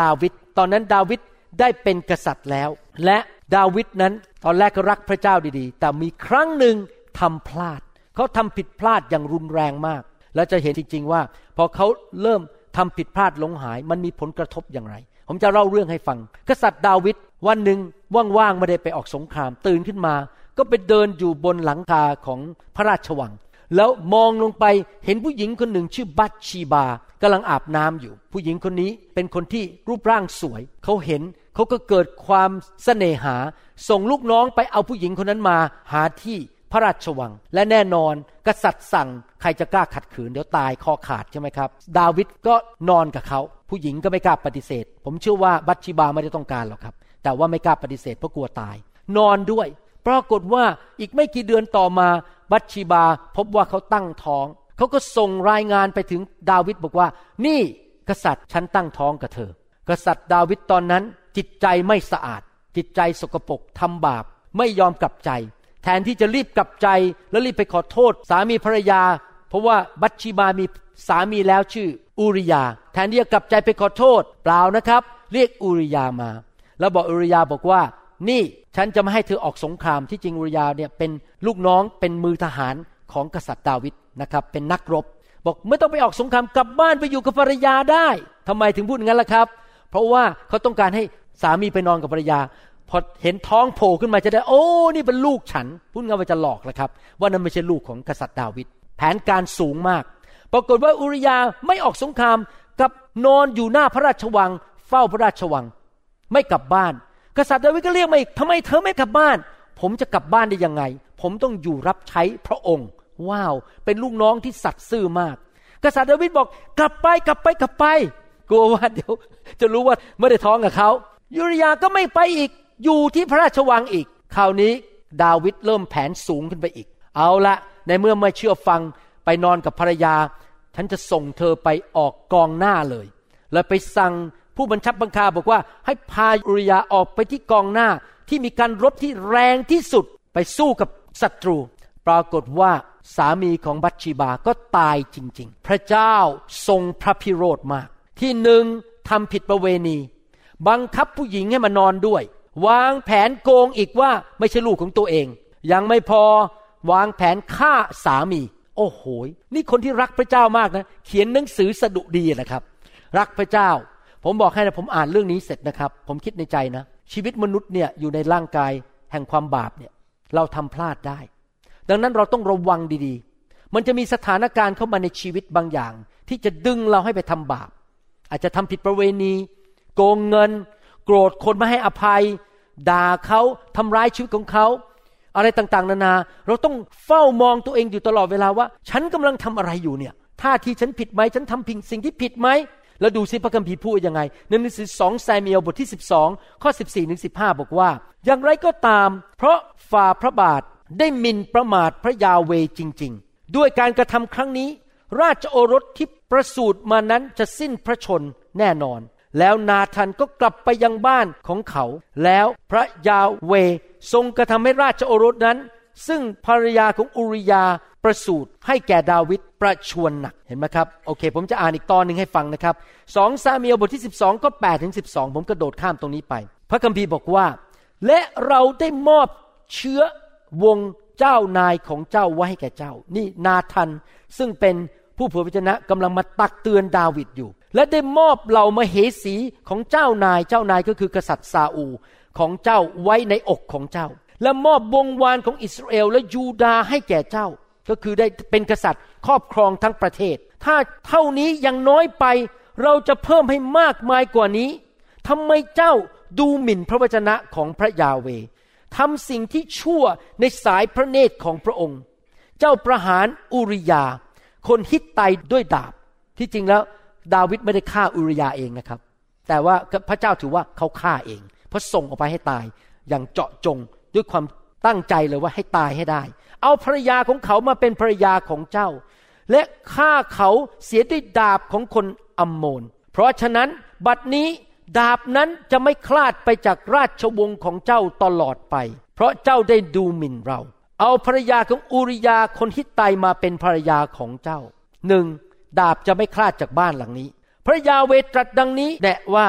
ดาวิดตอนนั้นดาวิดได้เป็นกษัตริย์แล้วและดาวิดนั้นตอนแรกก็รักพระเจ้าดีๆแต่มีครั้งหนึ่งทำพลาดเขาทำผิดพลาดอย่างรุนแรงมากและจะเห็นจริงๆว่าพอเขาเริ่มทำผิดพลาดหลงหายมันมีผลกระทบอย่างไรผมจะเล่าเรื่องให้ฟังกษัตริย์ดาวิดวันหนึ่งว่างๆไม่ได้ไปออกสงครามตื่นขึ้นมาก็ไปเดินอยู่บนหลังคาของพระราชวังแล้วมองลงไปเห็นผู้หญิงคนหนึ่งชื่อบัตชีบากำลังอาบน้ำอยู่ผู้หญิงคนนี้เป็นคนที่รูปร่างสวยเขาเห็นเขาก็เกิดความเสน่หาส่งลูกน้องไปเอาผู้หญิงคนนั้นมาหาที่ พระราชวังและแน่นอนกษัตริย์สั่งใครจะกล้าขัดขืนเดี๋ยวตายคอขาดใช่ไหมครับดาวิดก็นอนกับเขาผู้หญิงก็ไม่กล้าปฏิเสธผมเชื่อว่าบัตชีบาไม่ได้ต้องการหรอกครับแต่ว่าไม่กล้าปฏิเสธเพราะกลัวตายนอนด้วยปรากฏว่าอีกไม่กี่เดือนต่อมาบัตชีบาพบว่าเขาตั้งท้องเขาก็ส่งรายงานไปถึงดาวิดบอกว่านี่กษัตริย์ฉันตั้งท้องกับเธอกษัตริย์ดาวิดตอนนั้นจิตใจไม่สะอาดจิตใจสกปรกทำบาปไม่ยอมกลับใจแทนที่จะรีบกลับใจแล้วรีบไปขอโทษสามีภรรยาเพราะว่าบัตชีบามีสามีแล้วชื่ออูริยาแทนที่จะกลับใจไปขอโทษเปล่านะครับเรียกอูริยามาแล้วบอกอูริยาบอกว่านี่ฉันจะไม่ให้เธอออกสงครามที่จริงอูริยาเนี่ยเป็นลูกน้องเป็นมือทหารของกษัตริย์ดาวิดนะครับเป็นนักรบบอกไม่ต้องไปออกสงครามกลับบ้านไปอยู่กับภรรยาได้ทำไมถึงพูดงั้นล่ะครับเพราะว่าเขาต้องการให้สามีไปนอนกับภรรยาพอเห็นท้องโผล่ขึ้นมาจะได้โอ้นี่เป็นลูกฉันพูดงั้นว่าจะหลอกล่ะครับว่านั่นไม่ใช่ลูกของกษัตริย์ดาวิดแผนการสูงมากปรากฏว่าอุริยาไม่ออกสงครามกับนอนอยู่หน้าพระราชวังเฝ้าพระราชวังไม่กลับบ้านกษัตริย์ดาวิดก็เรียกมาอีกทำไมเธอไม่กลับบ้านผมจะกลับบ้านได้ยังไงผมต้องอยู่รับใช้พระองค์ว้าวเป็นลูกน้องที่สัตย์ซื่อมากกษัตริย์ดาวิดบอกกลับไปกลัวว่าเดี๋ยวจะรู้ว่าไม่ได้ท้องกับเขาอุริยาก็ไม่ไปอีกอยู่ที่พระราชวังอีกคราวนี้ดาวิดเริ่มแผนสูงขึ้นไปอีกเอาละในเมื่อไม่เชื่อฟังไปนอนกับภรรยาฉันจะส่งเธอไปออกกองหน้าเลยแล้วไปสั่งผู้บัญชาบังคับบอกว่าให้พาอุริยาออกไปที่กองหน้าที่มีการรบที่แรงที่สุดไปสู้กับศัตรูปรากฏว่าสามีของบัตชีบาก็ตายจริงๆพระเจ้าทรงพระพิโรธมากที่หนึ่งทำผิดประเวณีบังคับผู้หญิงให้มานอนด้วยวางแผนโกงอีกว่าไม่ใช่ลูกของตัวเองยังไม่พอวางแผนฆ่าสามีโอ้โหนี่คนที่รักพระเจ้ามากนะเขียนหนังสือสดุดีนะครับรักพระเจ้าผมบอกให้นะผมอ่านเรื่องนี้เสร็จนะครับผมคิดในใจนะชีวิตมนุษย์เนี่ยอยู่ในร่างกายแห่งความบาปเนี่ยเราทำพลาดได้ดังนั้นเราต้องระวังดีๆมันจะมีสถานการณ์เข้ามาในชีวิตบางอย่างที่จะดึงเราให้ไปทำบาปอาจจะทำผิดประเวณีโกงเงินโกรธคนไม่ให้อภัยด่าเขาทำร้ายชีวิตของเขาอะไรต่างๆนานาเราต้องเฝ้ามองตัวเองอยู่ตลอดเวลาว่าฉันกำลังทำอะไรอยู่เนี่ยท่าทีฉันผิดไหมฉันทำผิดสิ่งที่ผิดไหมแล้วดูซิพระคัมภีร์พูดยังไงในหนังสือ2ซามูเอลบทที่12ข้อ 14-15 บอกว่าอย่างไรก็ตามเพราะฝ่าพระบาทได้หมิ่นประมาทพระยาเวห์จริงๆด้วยการกระทำครั้งนี้ราชโอรสที่ประสูติมานั้นจะสิ้นพระชนม์แน่นอนแล้วนาธานก็กลับไปยังบ้านของเขาแล้วพระยาเวห์ทรงกระทำให้ราชโอรสนั้นซึ่งภรรยาของอุริยาประสูติให้แก่ดาวิดประชวรหนักเห็นไหมครับโอเคผมจะอ่านอีกตอนนึงให้ฟังนะครับ2ซามูเอลบทที่12ข้อ 8-12 ผมกระโดดข้ามตรงนี้ไปพระคัมภีร์บอกว่าและเราได้มอบเชื้อวงเจ้านายของเจ้าไว้ให้แก่เจ้านี่นาธานซึ่งเป็นผู้เผยพระวจนะกำลังมาตักเตือนดาวิดอยู่และได้มอบเหล่ามเหสีของเจ้านายก็คือกษัตริย์ซาอูของเจ้าไว้ในอกของเจ้าและมอบวงวานของอิสราเอลและยูดาห์ให้แก่เจ้าก็คือได้เป็นกษัตริย์ครอบครองทั้งประเทศถ้าเท่านี้ยังน้อยไปเราจะเพิ่มให้มากมายกว่านี้ทำไมเจ้าดูหมิ่นพระวจนะของพระยาเวห์ทำสิ่งที่ชั่วในสายพระเนตรของพระองค์เจ้าประหารอุริยาคนฮิตไตด้วยดาบที่จริงแล้วดาวิดไม่ได้ฆ่าอุริยาเองนะครับแต่ว่าพระเจ้าถือว่าเขาฆ่าเองเพราะส่งออกไปให้ตายอย่างเจาะจงด้วยความตั้งใจเลยว่าให้ตายให้ได้เอาภรรยาของเขามาเป็นภรรยาของเจ้าและฆ่าเขาเสียด้วยดาบของคนอัมโมนเพราะฉะนั้นบัดนี้ดาบนั้นจะไม่คลาดไปจากราชวงศ์ของเจ้าตลอดไปเพราะเจ้าได้ดูหมิ่นเราเอาภรรยาของอุริยาคนฮิตไตมาเป็นภรรยาของเจ้า 1. ดาบจะไม่คลาดจากบ้านหลังนี้พระยาเวห์ตรัสดังนี้แนะว่า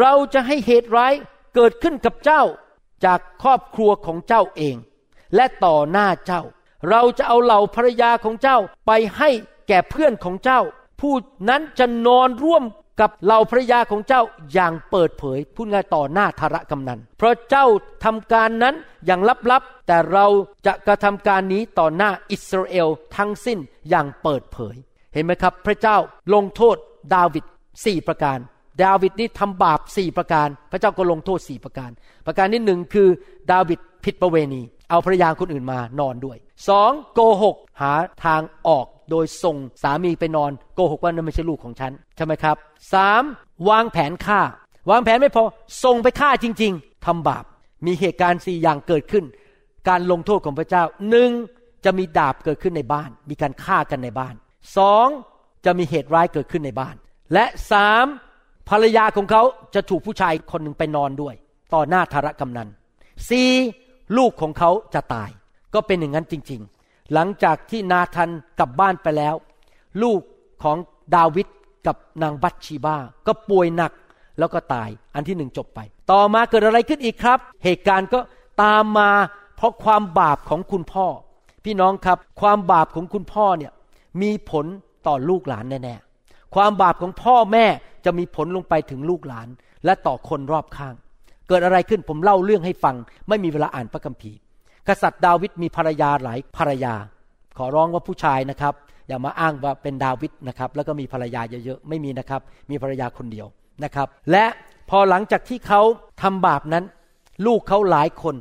เราจะให้เหตุร้ายเกิดขึ้นกับเจ้าจากครอบครัวของเจ้าเองและต่อหน้าเจ้าเราจะเอาเหล่าภรรยาของเจ้าไปให้แก่เพื่อนของเจ้าผู้นั้นจะนอนร่วมกับเหล่าภรรยาของเจ้าอย่างเปิดเผยพูดง่ายต่อหน้าทาระกำนันเพราะเจ้าทำการนั้นอย่างลับๆแต่เราจะกระทำการนี้ต่อหน้าอิสราเอลทั้งสิ้นอย่างเปิดเผยเห็นไหมครับพระเจ้าลงโทษดาวิด4ประการดาวิดนี่ทำบาป4ประการพระเจ้าก็ลงโทษ4ประการประการที่1คือดาวิดผิดประเวณี เอาภรรยาคนอื่นมานอนด้วย2โกหกหาทางออกโดยส่งสามีไปนอนโกหกว่านั่นไม่ใช่ลูกของฉันใช่ไหมครับ3วางแผนฆ่าวางแผนไม่พอส่งไปฆ่าจริงๆทำบาปมีเหตุการณ์4อย่างเกิดขึ้นการลงโทษของพระเจ้า1จะมีดาบเกิดขึ้นในบ้านมีการฆ่ากันในบ้าน2จะมีเหตุร้ายเกิดขึ้นในบ้านและ3ภรรยาของเขาจะถูกผู้ชายคนหนึ่งไปนอนด้วยต่อหน้าธารกำนัน4ลูกของเขาจะตายก็เป็นอย่างนั้นจริงๆหลังจากที่นาธานกลับบ้านไปแล้วลูกของดาวิดกับนางบัตชีบาก็ป่วยหนักแล้วก็ตายอันที่1จบไปต่อมาเกิดอะไรขึ้นอีกครับเหตุการณ์ก็ตามมาเพราะความบาปของคุณพ่อพี่น้องครับความบาปของคุณพ่อเนี่ยมีผลต่อลูกหลานแน่ๆความบาปของพ่อแม่จะมีผลลงไปถึงลูกหลานและต่อคนรอบข้างเกิดอะไรขึ้นผมเล่าเรื่องให้ฟังไม่มีเวลาอ่านพระคัมภีร์กษัตริย์ดาวิดมีภรรยาหลายภรรยาขอร้องว่าผู้ชายนะครับอย่ามาอ้างว่าเป็นดาวิดนะครับแล้วก็มีภรรยาเยอะๆไม่มีนะครับมีภรรยาคนเดียวนะครับและพอหลังจากที่เขาทำบาปนั้นลูกเขาหลายคน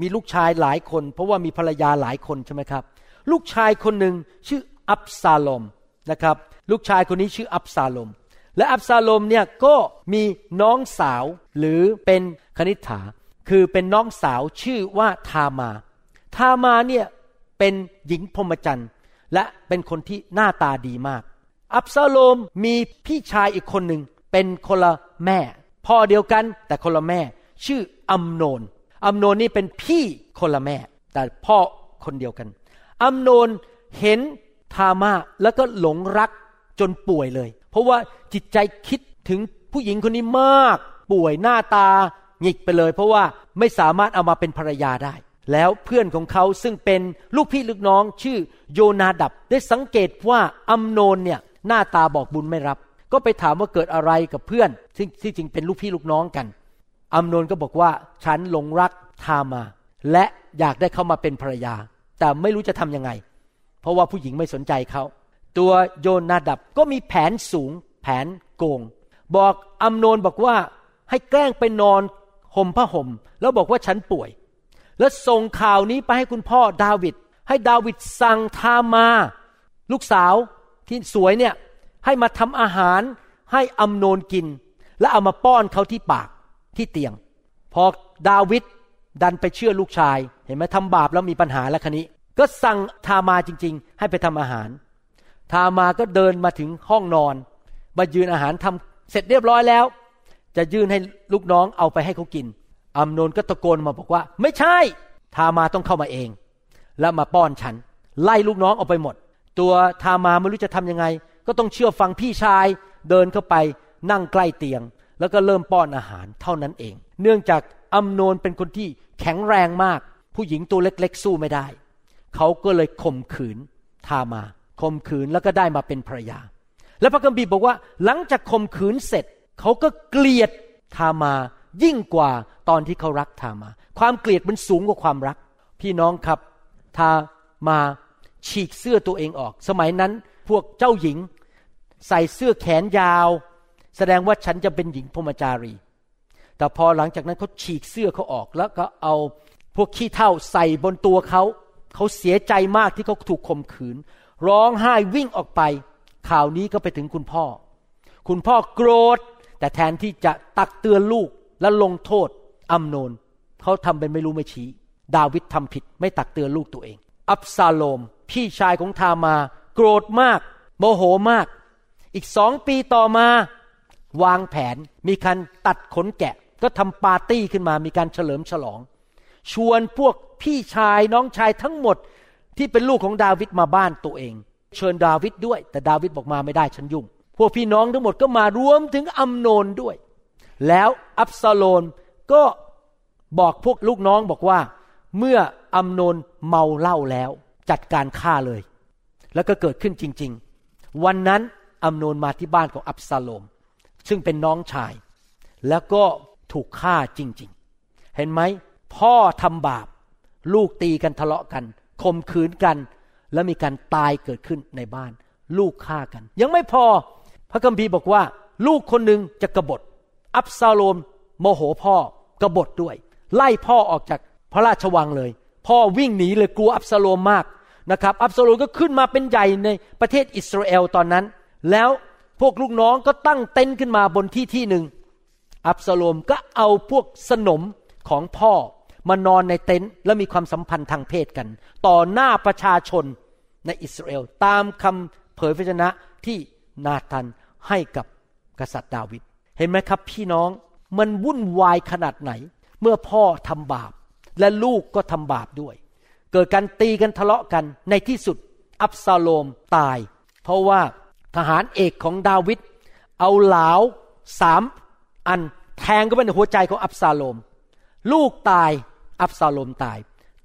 มีลูกชายหลายคนเพราะว่ามีภรรยาหลายคนใช่ไหมครับลูกชายคนหนึ่งชื่ออับซาโลมนะครับลูกชายคนนี้ชื่ออับซาโลมและอับซาโลมเนี่ยก็มีน้องสาวหรือเป็นคณิษฐาคือเป็นน้องสาวชื่อว่าทามาเนี่ยเป็นหญิงพรหมจรรย์และเป็นคนที่หน้าตาดีมากอับซาโลมมีพี่ชายอีกคนหนึ่งเป็นคนละแม่พ่อเดียวกันแต่คนละแม่ชื่ออัมโนนนี่เป็นพี่คนละแม่แต่พ่อคนเดียวกันอัมโนนเห็นทามาแล้วก็หลงรักจนป่วยเลยเพราะว่าจิตใจคิดถึงผู้หญิงคนนี้มากป่วยหน้าตาหงิกไปเลยเพราะว่าไม่สามารถเอามาเป็นภรรยาได้แล้วเพื่อนของเขาซึ่งเป็นลูกพี่ลูกน้องชื่อโยนาดับได้สังเกตว่าอัมโนนเนี่ยหน้าตาบอกบุญไม่รับก็ไปถามว่าเกิดอะไรกับเพื่อนที่จริงเป็นลูกพี่ลูกน้องกันอัมโนนก็บอกว่าฉันหลงรักทามาและอยากได้เขามาเป็นภรรยาแต่ไม่รู้จะทำยังไงเพราะว่าผู้หญิงไม่สนใจเขาตัวโยนาดับก็มีแผนสูงแผนโกงบอกอัมโนนบอกว่าให้แกล้งไปนอนห่มผ้าห่มแล้วบอกว่าฉันป่วยแล้วส่งข่าวนี้ไปให้คุณพ่อดาวิดให้ดาวิดสั่งทามาลูกสาวที่สวยเนี่ยให้มาทำอาหารให้อัมโนนกินและเอามาป้อนเขาที่ปากที่เตียงพอดาวิดดันไปเชื่อลูกชายเห็นไหมทำบาปแล้วมีปัญหาแล้วคราวนี้ก็สั่งทามาจริงๆให้ไปทำอาหารทามาก็เดินมาถึงห้องนอนมายืนอาหารทำเสร็จเรียบร้อยแล้วจะยื่นให้ลูกน้องเอาไปให้เขากินอัมโนนก็ตะโกนมาบอกว่าไม่ใช่ทามาต้องเข้ามาเองแล้วมาป้อนฉันไล่ลูกน้องออกไปหมดตัวทามาไม่รู้จะทำยังไงก็ต้องเชื่อฟังพี่ชายเดินเข้าไปนั่งใกล้เตียงแล้วก็เริ่มป้อนอาหารเท่านั้นเองเนื่องจากอัมโนนเป็นคนที่แข็งแรงมากผู้หญิงตัวเล็กๆสู้ไม่ได้เขาก็เลยข่มขืนทามาข่มขืนแล้วก็ได้มาเป็นภรรยาและพระคัมภีร์บอกว่าหลังจากข่มขืนเสร็จเขาก็เกลียดทามายิ่งกว่าตอนที่เขารักทามาความเกลียดมันสูงกว่าความรักพี่น้องครับทามาฉีกเสื้อตัวเองออกสมัยนั้นพวกเจ้าหญิงใส่เสื้อแขนยาวแสดงว่าฉันจะเป็นหญิงพรหมจารีแต่พอหลังจากนั้นเขาฉีกเสื้อเขาออกแล้วก็เอาพวกขี้เถ้าใส่บนตัวเขาเสียใจมากที่เขาถูกข่มขืนร้องไห้วิ่งออกไปข่าวนี้ก็ไปถึงคุณพ่อโกรธแต่แทนที่จะตักเตือนลูกและลงโทษอัมโนนเขาทำเป็นไม่รู้ไม่ชี้ดาวิดทำผิดไม่ตักเตือนลูกตัวเองอับซาโลมพี่ชายของทามาโกรธมากโมโหมากอีก2 ปีต่อมาวางแผนมีการตัดขนแกะก็ทำปาร์ตี้ขึ้นมามีการเฉลิมฉลองชวนพวกพี่ชายน้องชายทั้งหมดที่เป็นลูกของดาวิดมาบ้านตัวเองเชิญดาวิดด้วยแต่ดาวิดบอกมาไม่ได้ฉันยุ่งพวกพี่น้องทั้งหมดก็มารวมถึงอัมโนนด้วยแล้วอับซาโลมก็บอกพวกลูกน้องบอกว่าเมื่ออัมโนนเมาเหล้าแล้วจัดการฆ่าเลยแล้วก็เกิดขึ้นจริงๆวันนั้นอัมโนนมาที่บ้านของอับซาโลมซึ่งเป็นน้องชายแล้วก็ถูกฆ่าจริงๆเห็นไหมพ่อทำบาปลูกตีกันทะเลาะกันข่มขืนกันแล้วมีการตายเกิดขึ้นในบ้านลูกฆ่ากันยังไม่พอพระคัมภีร์บอกว่าลูกคนหนึ่งจะกบฏอับซาโลมโมโหพ่อกบฏด้วยไล่พ่อออกจากพระราชวังเลย พ่อวิ่งหนีเลยกลัวอับซาโลมมากนะครับอับซาโลมก็ขึ้นมาเป็นใหญ่ในประเทศอิสราเอลตอนนั้นแล้วพวกลูกน้องก็ตั้งเต็นท์ขึ้นมาบนที่หนึ่งอับซาโลมก็เอาพวกสนมของพ่อมานอนในเต็นท์และมีความสัมพันธ์ทางเพศกันต่อหน้าประชาชนในอิสราเอลตามคำเผยพระวจนะที่นาธานให้กับกษัตริย์ดาวิดเห็นไหมครับพี่น้องมันวุ่นวายขนาดไหนเมื่อพ่อทำบาปและลูกก็ทำบาปด้วยเกิดการตีกันทะเลาะกันในที่สุดอับซาโลมตายเพราะว่าทหารเอกของดาวิดเอาหลาว3 อันแทงเข้าไปในหัวใจของอับซาโลมลูกตายอับซาโลมตาย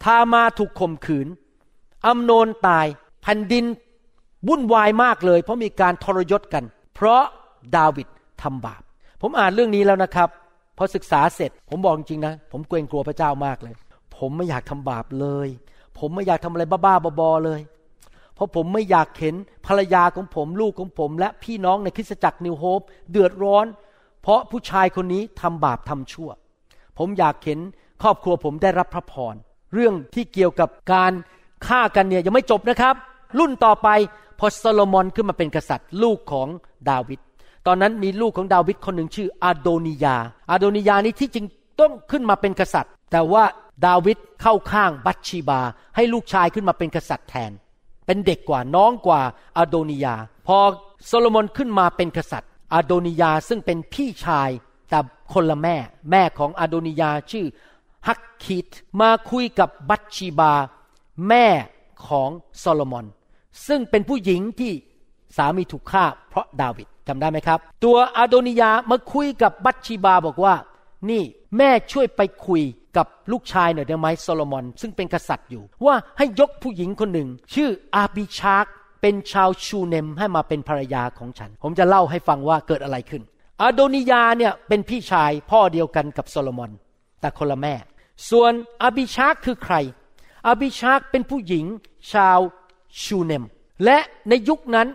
ทามาถูกข่มขืนอัมโนนตายแผ่นดินวุ่นวายมากเลยเพราะมีการทรยศกันเพราะดาวิดทำบาปผมอ่านเรื่องนี้แล้วนะครับพอศึกษาเสร็จผมบอกจริงนะผมเกรงกลัวพระเจ้ามากเลยผมไม่อยากทำบาปเลยผมไม่อยากทำอะไรบ้าๆบอๆเลยเพราะผมไม่อยากเห็นภรรยาของผมลูกของผมและพี่น้องในคริสตจักรนิวโฮปเดือดร้อนเพราะผู้ชายคนนี้ทำบาปทำชั่วผมอยากเห็นครอบครัวผมได้รับพระพรเรื่องที่เกี่ยวกับการฆ่ากันเนี่ยยังไม่จบนะครับรุ่นต่อไปพอโซโลมอนขึ้นมาเป็นกษัตริย์ลูกของดาวิดตอนนั้นมีลูกของดาวิดคนหนึ่งชื่ออาโดนิยานี้ที่จริงต้องขึ้นมาเป็นกษัตริย์แต่ว่าดาวิดเข้าข้างบัตชีบาให้ลูกชายขึ้นมาเป็นกษัตริย์แทนเป็นเด็กกว่าน้องกว่าอาโดนิยาพอโซโลมอนขึ้นมาเป็นกษัตริย์อาโดนิยาซึ่งเป็นพี่ชายแต่คนละแม่ของอาโดนิยาชื่อฮักคิดมาคุยกับบัตชีบาแม่ของโซโลมอนซึ่งเป็นผู้หญิงที่สามีถูกฆ่าเพราะดาวิดจำได้ไหมครับตัวอาโดนิยามาคุยกับบัตชีบาบอกว่านี่แม่ช่วยไปคุยกับลูกชายหน่อยได้ไหมโซโลมอนซึ่งเป็นกษัตริย์อยู่ว่าให้ยกผู้หญิงคนหนึ่งชื่ออาบิชากเป็นชาวชูเนมให้มาเป็นภรรยาของฉันผมจะเล่าให้ฟังว่าเกิดอะไรขึ้นอาโดนิยาเนี่ยเป็นพี่ชายพ่อเดียวกันกับโซโลมอนแต่คนละแม่ส่วนอาบิชากคือใครอาบิชากเป็นผู้หญิงชาวชูเนมและในยุคนั้น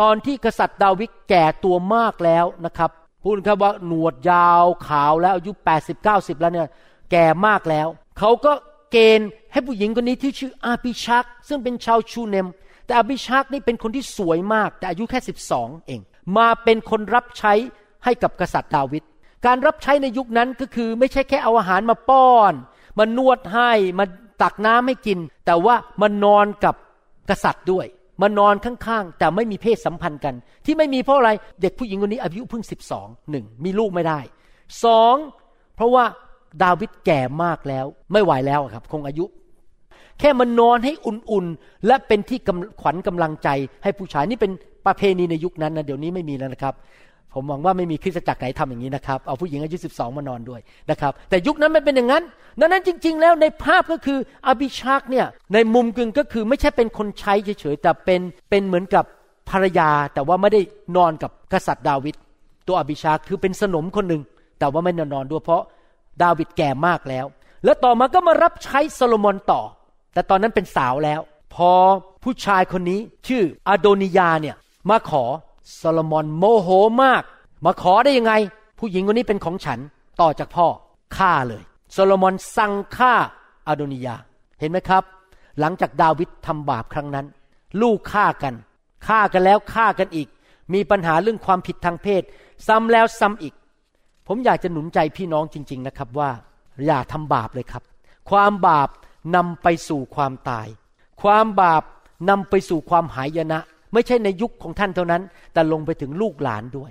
ตอนที่กษัตริย์ดาวิดแก่ตัวมากแล้วนะครับพูดครับว่าหนวดยาวขาวแล้วอายุ 80-90 แล้วเนี่ยแก่มากแล้วเขาก็เกณฑ์ให้ผู้หญิงคนนี้ที่ชื่ออาบิชักซึ่งเป็นชาวชูเนมแต่อาบิชักนี่เป็นคนที่สวยมากแต่อายุแค่12เองมาเป็นคนรับใช้ให้กับกษัตริย์ดาวิดการรับใช้ในยุคนั้นก็คือไม่ใช่แค่เอาอาหารมาป้อนมานวดให้มาตักน้ำให้กินแต่ว่ามานอนกับกษัตริย์ด้วยมานอนข้างๆแต่ไม่มีเพศสัมพันธ์กันที่ไม่มีเพราะอะไรเด็กผู้หญิงคนนี้อายุเพิ่ง12 1มีลูกไม่ได้2เพราะว่าดาวิดแก่มากแล้วไม่ไหวแล้วครับคงอายุแค่มานอนให้อุ่นๆและเป็นที่ขวัญกำลังใจให้ผู้ชายนี่เป็นประเพณีในยุคนั้นนะเดี๋ยวนี้ไม่มีแล้วนะครับผมหวังว่าไม่มีคริสตจักรไหนทำอย่างนี้นะครับเอาผู้หญิงอายุ12มานอนด้วยนะครับแต่ยุคนั้นมันเป็นอย่างนั้นดังนั้นจริงๆแล้วในภาพก็คืออาบิชากเนี่ยในมุมกึ่งก็คือไม่ใช่เป็นคนใช้เฉยๆแต่เป็นเหมือนกับภรรยาแต่ว่าไม่ได้นอนกับกษัตริย์ดาวิดตัวอาบิชากคือเป็นสนมคนนึงแต่ว่าไม่นอนด้วยเพราะดาวิดแก่มากแล้วและต่อมาก็มารับใช้โซโลมอนต่อแต่ตอนนั้นเป็นสาวแล้วพอผู้ชายคนนี้ชื่ออาโดนิยาเนี่ยมาขอโซโลมอนโมโหมากมาขอได้ยังไงผู้หญิงคนนี้เป็นของฉันต่อจากพ่อฆ่าเลยโซโลมอนสั่งฆ่าอาโดนิยาเห็นไหมครับหลังจากดาวิดทำบาปครั้งนั้นลูกฆ่ากันแล้วฆ่ากันอีกมีปัญหาเรื่องความผิดทางเพศซ้ำแล้วซ้ำอีกผมอยากจะหนุนใจพี่น้องจริงๆนะครับว่าอย่าทำบาปเลยครับความบาปนำไปสู่ความตายความบาปนำไปสู่ความหายนะไม่ใช่ในยุคของท่านเท่านั้นแต่ลงไปถึงลูกหลานด้วย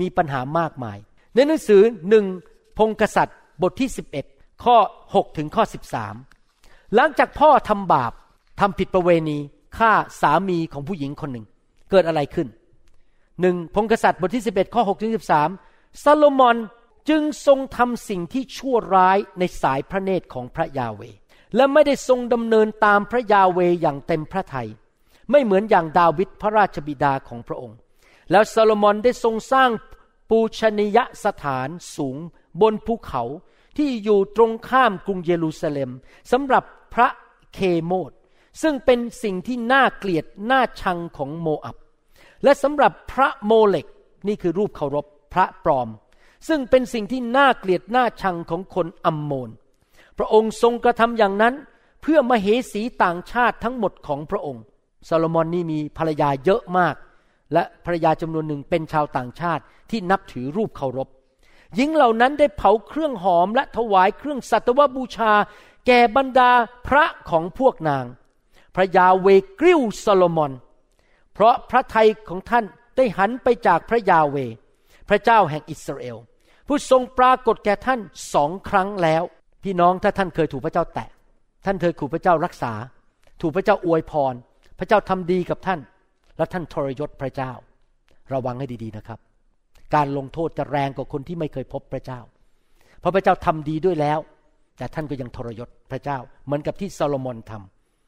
มีปัญหามากมายในหนังสือ1พงศ์กษัตริย์บทที่11ข้อ6ถึงข้อ13หลังจากพ่อทำบาปทำผิดประเวณีฆ่าสามีของผู้หญิงคนหนึ่งเกิดอะไรขึ้น1พงศ์กษัตริย์บทที่11ข้อ6ถึง13ซาโลมอนจึงทรงทำสิ่งที่ชั่วร้ายในสายพระเนตรของพระยาเวห์และไม่ได้ทรงดำเนินตามพระยาเวห์อย่างเต็มพระทัยไม่เหมือนอย่างดาวิดพระราชบิดาของพระองค์แล้วซาโลมอนได้ทรงสร้างปูชนียสถานสูงบนภูเขาที่อยู่ตรงข้ามกรุงเยรูซาเล็มสำหรับพระเคโมดซึ่งเป็นสิ่งที่น่าเกลียดน่าชังของโมอับและสำหรับพระโมเลกนี่คือรูปเคารพพระปลอมซึ่งเป็นสิ่งที่น่าเกลียดน่าชังของคนอัมโมนพระองค์ทรงกระทำอย่างนั้น เพื่อมเหสีต่างชาติทั้งหมดของพระองค์ซาโลมอนนี่มีภรรยาเยอะมากและภรรยาจำนวนหนึ่งเป็นชาวต่างชาติที่นับถือรูปเคารพหญิงเหล่านั้นได้เผาเครื่องหอมและถวายเครื่องสัตวบูชาแก่บรรดาพระของพวกนางพระยาเวกริ้วซาโลมอนเพราะพระทัยของท่านได้หันไปจากพระยาเวพระเจ้าแห่งอิสราเอลผู้ทรงปรากฏแก่ท่าน2 ครั้งแล้วพี่น้องถ้าท่านเคยถูกพระเจ้าแตะท่านเคยถูกพระเจ้ารักษาถูกพระเจ้าอวยพรพระเจ้าทำดีกับท่านและท่านทรยศพระเจ้าระวังให้ดีๆนะครับการลงโทษจะแรงกว่าคนที่ไม่เคยพบพระเจ้าเพราะพระเจ้าทำดีด้วยแล้วแต่ท่านก็ยังทรยศพระเจ้าเหมือนกับที่ซาโลมอนท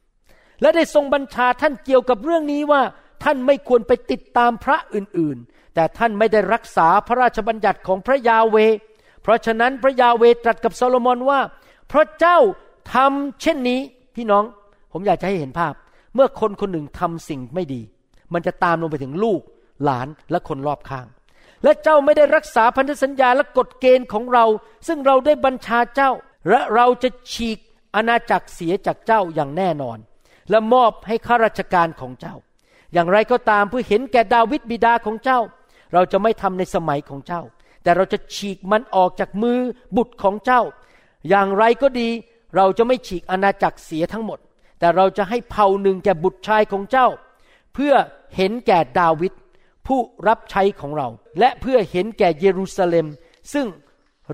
ำและได้ทรงบัญชาท่านเกี่ยวกับเรื่องนี้ว่าท่านไม่ควรไปติดตามพระอื่นๆแต่ท่านไม่ได้รักษาพระราชบัญญัติของพระยาเวเพราะฉะนั้นพระยาเวตรัสกับซาโลมอนว่าพระเจ้าทำเช่นนี้พี่น้องผมอยากจะให้เห็นภาพเมื่อคนคนหนึ่งทำสิ่งไม่ดีมันจะตามลงไปถึงลูกหลานและคนรอบข้างและเจ้าไม่ได้รักษาพันธสัญญาและกฎเกณฑ์ของเราซึ่งเราได้บัญชาเจ้าและเราจะฉีกอาณาจักรเสียจากเจ้าอย่างแน่นอนและมอบให้ข้าราชการของเจ้าอย่างไรก็ตามเพื่อเห็นแก่ดาวิดบิดาของเจ้าเราจะไม่ทำในสมัยของเจ้าแต่เราจะฉีกมันออกจากมือบุตรของเจ้าอย่างไรก็ดีเราจะไม่ฉีกอาณาจักรเสียทั้งหมดแต่เราจะให้เผ่าหนึ่งแก่บุตรชายของเจ้าเพื่อเห็นแก่ดาวิดผู้รับใช้ของเราและเพื่อเห็นแก่เยรูซาเล็มซึ่ง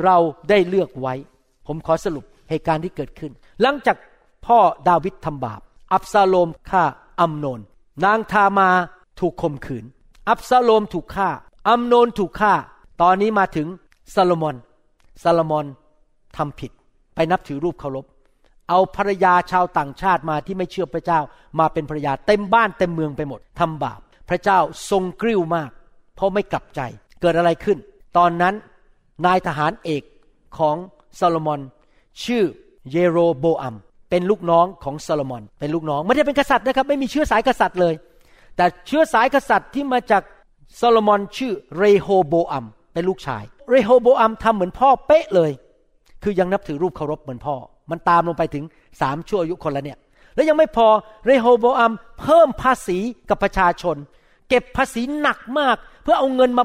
เราได้เลือกไว้ผมขอสรุปเหตุการณ์ที่เกิดขึ้นหลังจากพ่อดาวิดทำบาปอับซาโลมฆ่าอัมโนนนางทามาถูกข่มขืนอับซาโลมถูกฆ่าอัมโนนถูกฆ่าตอนนี้มาถึงซาโลมอนทำผิดไปนับถือรูปเคารพเอาภรรยาชาวต่างชาติมาที่ไม่เชื่อพระเจ้ามาเป็นภรรยาเต็มบ้านเต็มเมืองไปหมดทำบาปพระเจ้าทรงกริ้วมากเพราะไม่กลับใจเกิดอะไรขึ้นตอนนั้นนายทหารเอกของซาโลมอนชื่อเยโรโบอัมเป็นลูกน้องของซาโลมอนเป็นลูกน้องไม่ได้เป็นกษัตริย์นะครับไม่มีเชื้อสายกษัตริย์เลยแต่เชื้อสายกษัตริย์ที่มาจากซาโลมอนชื่อเรโฮโบอัมเป็นลูกชายเรโฮโบอัมทำเหมือนพ่อเป๊ะเลยคือยังนับถือรูปเคารพเหมือนพ่อมันตามลงไปถึง3ชั่วอายุคนละเนี่ยและยังไม่พอเรโฮโบอัมเพิ่มภาษีกับประชาชนเก็บภาษีหนักมากเพื่อเอาเงินมา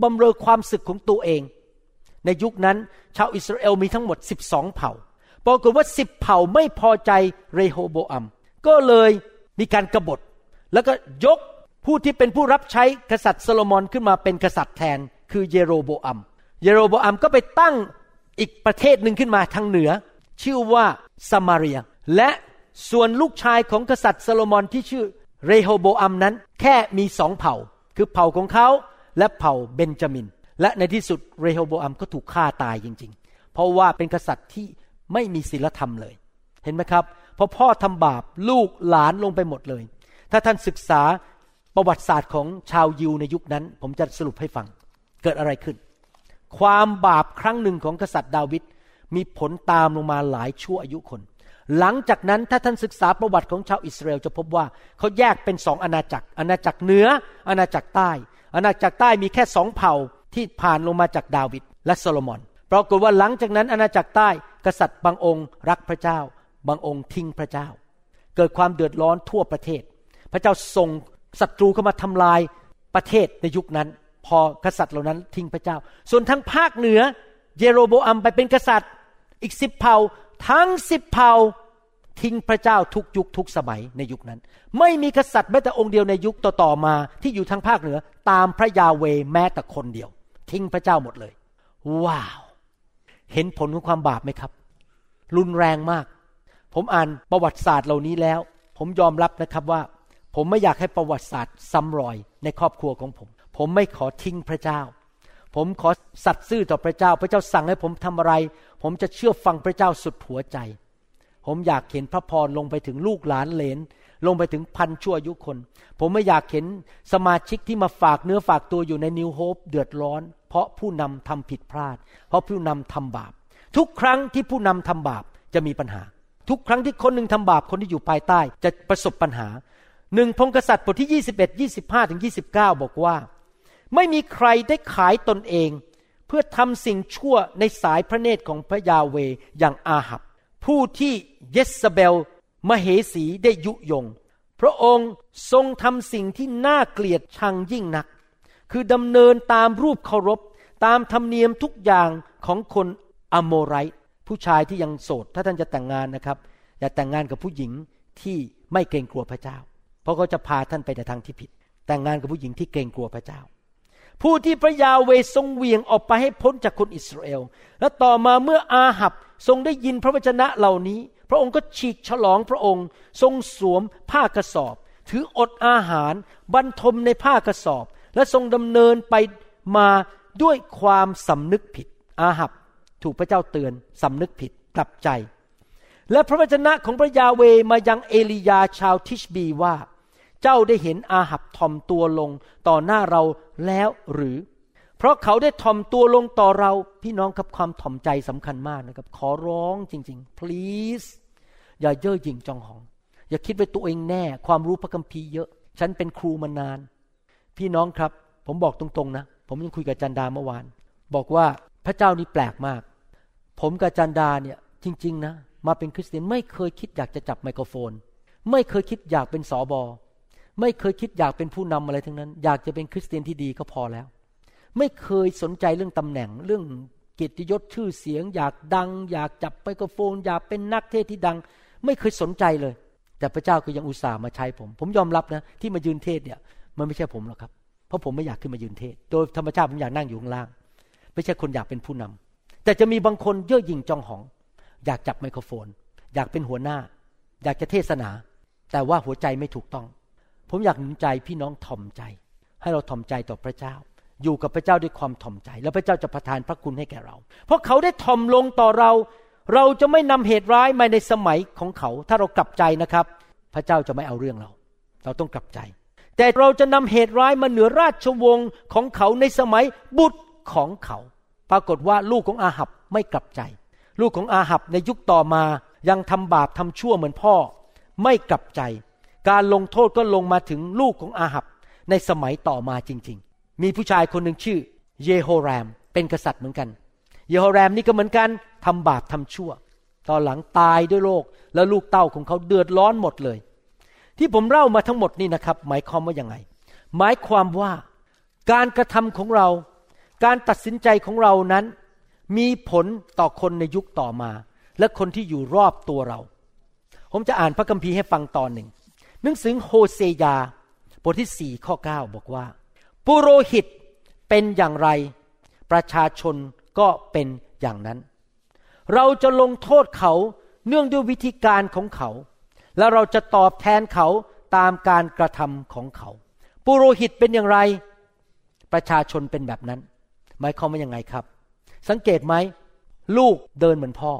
บำเรอความสึกของตัวเองในยุคนั้นชาวอิสราเอลมีทั้งหมด12เผ่าปรากฏว่า10เผ่าไม่พอใจเรโฮโบอัมก็เลยมีการกบฏแล้วก็ยกผู้ที่เป็นผู้รับใช้กษัตริย์ซาโลมอนขึ้นมาเป็นกษัตริย์แทนคือเยโรโบอัมก็ไปตั้งอีกประเทศหนึ่งขึ้นมาทางเหนือชื่อว่าซามาเรียและส่วนลูกชายของกษัตริย์ซาโลมอนที่ชื่อเรโฮโบอัมนั้นแค่มี2เผ่าคือเผ่าของเขาและเผ่าเบนจามินและในที่สุดเรโฮโบอัมก็ถูกฆ่าตายจริงๆเพราะว่าเป็นกษัตริย์ที่ไม่มีศีลธรรมเลยเห็นไหมครับพอพ่อทำบาปลูกหลานลงไปหมดเลยถ้าท่านศึกษาประวัติศาสตร์ของชาวยิวในยุคนั้นผมจะสรุปให้ฟังเกิดอะไรขึ้นความบาปครั้งหนึ่งของกษัตริย์ดาวิดมีผลตามลงมาหลายชั่วอายุคนหลังจากนั้นถ้าท่านศึกษาประวัติของชาวอิสราเอลจะพบว่าเขาแยกเป็น2อาณาจักรอาณาจักรเหนืออาณาจักรใต้อาณาจักรใต้มีแค่2เผ่าที่ผ่านลงมาจากดาวิดและโซโลมอนปรากฏว่าหลังจากนั้นอาณาจักรใต้กษัตริย์บางองค์รักพระเจ้าบางองค์ทิ้งพระเจ้าเกิดความเดือดร้อนทั่วประเทศพระเจ้าส่งศัตรูเข้ามาทำลายประเทศในยุคนั้นพอกษัตริย์เหล่านั้นทิ้งพระเจ้าส่วนทางภาคเหนือเยโรโบอัมไปเป็นกษัตริย์อีก10เผ่าทั้ง10เผ่าทิ้งพระเจ้าทุกยุคทุกสมัยในยุคนั้นไม่มีกษัตริย์แม้แต่องค์เดียวในยุคต่อๆมาที่อยู่ทางภาคเหนือตามพระยาเวแม้แต่คนเดียวทิ้งพระเจ้าหมดเลยว้าวเห็นผลของความบาปไหมครับรุนแรงมากผมอ่านประวัติศาสตร์เหล่านี้แล้วผมยอมรับนะครับว่าผมไม่อยากให้ประวัติศาสตร์ซ้ำรอยในครอบครัวของผมไม่ขอทิ้งพระเจ้าผมขอสัตย์ซื่อต่อพระเจ้าพระเจ้าสั่งให้ผมทำอะไรผมจะเชื่อฟังพระเจ้าสุดหัวใจผมอยากเห็นพระพรลงไปถึงลูกหลานเหลนลงไปถึงพันชั่วอายุคนผมไม่อยากเห็นสมาชิกที่มาฝากเนื้อฝากตัวอยู่ใน New Hope เดือดร้อนเพราะผู้นำทำผิดพลาดเพราะผู้นำทำบาปทุกครั้งที่ผู้นำทำบาปจะมีปัญหาทุกครั้งที่คนนึงทำบาปคนที่อยู่ภายใต้จะประสบปัญหา1พงศ์กษัตริย์บทที่ 21 25 ถึง 29 บอกว่าไม่มีใครได้ขายตนเองเพื่อทำสิ่งชั่วในสายพระเนตรของพระยาเวอย่างอาหับ ผู้ที่เยซาเบลมเหสีได้ยุยงพระองค์ทรงทำสิ่งที่น่าเกลียดชังยิ่งนักคือดำเนินตามรูปเคารพตามธรรมเนียมทุกอย่างของคนอโมไรต์ผู้ชายที่ยังโสดถ้าท่านจะแต่งงานนะครับอย่าแต่งงานกับผู้หญิงที่ไม่เกรงกลัวพระเจ้าเพราะเขาจะพาท่านไปในทางที่ผิดแต่งงานกับผู้หญิงที่เกรงกลัวพระเจ้าผู้ที่พระยาเวห์ทรงเหวี่ยงออกไปให้พ้นจากคนอิสราเอลและต่อมาเมื่ออาหับทรงได้ยินพระวจนะเหล่านี้พระองค์ก็ฉีกฉลองพระองค์ทรงสวมผ้ากระสอบถืออดอาหารบรรทมในผ้ากระสอบและทรงดำเนินไปมาด้วยความสำนึกผิดอาหับถูกพระเจ้าเตือนสำนึกผิดกลับใจและพระวจนะของพระยาเวห์มายังเอลียาชาวทิชบีว่าเจ้าได้เห็นอาหับทอมตัวลงต่อหน้าเราแล้วหรือเพราะเขาได้ทอมตัวลงต่อเราพี่น้องครับความถ่อมใจสำคัญมากนะครับขอร้องจริงๆ please อย่าเย่อหยิ่งจองหองอย่าคิดว่าตัวเองแน่ความรู้พระคัมภีร์เยอะฉันเป็นครูมานานพี่น้องครับผมบอกตรงๆนะผมยังคุยกับจันดาเมื่อวานบอกว่าพระเจ้านี่แปลกมากผมกับจันดาเนี่ยจริงๆนะมาเป็นคริสเตียนไม่เคยคิดอยากจะจับไมโครโฟนไม่เคยคิดอยากเป็นสบไม่เคยคิดอยากเป็นผู้นำอะไรทั้งนั้นอยากจะเป็นคริสเตียนที่ดีก็พอแล้วไม่เคยสนใจเรื่องตำแหน่งเรื่องเกียรติยศชื่อเสียงอยากดังอยากจับไมโครโฟนอยากเป็นนักเทศที่ดังไม่เคยสนใจเลยแต่พระเจ้าก็ยังอุตส่าห์มาใช้ผมยอมรับนะที่มายืนเทศเนี่ยมันไม่ใช่ผมหรอกครับเพราะผมไม่อยากขึ้นมายืนเทศโดยธรรมชาติผมอยากนั่งอยู่ข้างล่างไม่ใช่คนอยากเป็นผู้นำแต่จะมีบางคนเย่อหยิ่งจองหองอยากจับไมโครโฟนอยากเป็นหัวหน้าอยากจะเทศนาแต่ว่าหัวใจไม่ถูกต้องผมอยากหนุนใจพี่น้องถ่อมใจให้เราถ่อมใจต่อพระเจ้าอยู่กับพระเจ้าด้วยความถ่อมใจแล้วพระเจ้าจะประทานพระคุณให้แก่เราเพราะเขาได้ถ่อมลงต่อเราเราจะไม่นำเหตุร้ายมาในสมัยของเขาถ้าเรากลับใจนะครับพระเจ้าจะไม่เอาเรื่องเราต้องกลับใจแต่เราจะนำเหตุร้ายมาเหนือราชวงศ์ของเขาในสมัยบุตรของเขาปรากฏว่าลูกของอาหับไม่กลับใจลูกของอาหับในยุคต่อมายังทำบาปทำชั่วเหมือนพ่อไม่กลับใจการลงโทษก็ลงมาถึงลูกของอาหับในสมัยต่อมาจริงๆมีผู้ชายคนหนึ่งชื่อเยโฮแรมเป็นกษัตริย์เหมือนกันเยโฮแรมนี่ก็เหมือนกันทำบาปทำชั่วตอนหลังตายด้วยโรคแล้วลูกเต้าของเขาเดือดร้อนหมดเลยที่ผมเล่ามาทั้งหมดนี่นะครับหมายความว่ายังไงหมายความว่าการกระทำของเราการตัดสินใจของเรานั้นมีผลต่อคนในยุคต่อมาและคนที่อยู่รอบตัวเราผมจะอ่านพระคัมภีร์ให้ฟังตอนหนึ่งหนังสือโฮเซยาบทที่4ข้อ9บอกว่าปุโรหิตเป็นอย่างไรประชาชนก็เป็นอย่างนั้นเราจะลงโทษเขาเนื่องด้วยวิธีการของเขาและเราจะตอบแทนเขาตามการกระทำของเขาปุโรหิตเป็นอย่างไรประชาชนเป็นแบบนั้นหมายความว่ายังไงครับสังเกตไหมลูกเดินเหมือนพ่อ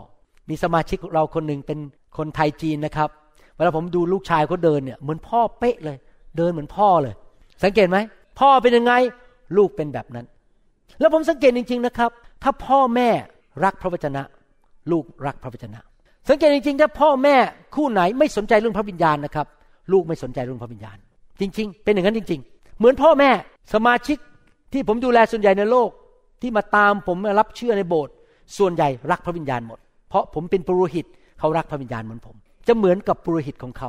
มีสมาชิกเราคนหนึ่งเป็นคนไทยจีนนะครับเวลาผมดูลูกชายเขาเดินเนี่ยเหมือนพ่อเป๊ะเลยเดินเหมือนพ่อเลยสังเกตไหมพ่อเป็นยังไงลูกเป็นแบบนั้นแล้วผมสังเกตจริงๆนะครับถ้าพ่อแม่รักพระวจนะลูกรักพระวจนะสังเกตจริงๆถ้าพ่อแม่คู่ไหนไม่สนใจเรื่องพระวิญญาณนะครับลูกไม่สนใจเรื่องพระวิญญาณจริงๆเป็นอย่างนั้นจริงๆเหมือนพ่อแม่สมาชิกที่ผมดูแลส่วนใหญ่ในโลกที่มาตามผมมารับเชื่อในโบสถ์ส่วนใหญ่รักพระวิญญาณหมดเพราะผมเป็นปุโรหิตเขารักพระวิญญาณเหมือนผมจะเหมือนกับปุโรหิตของเขา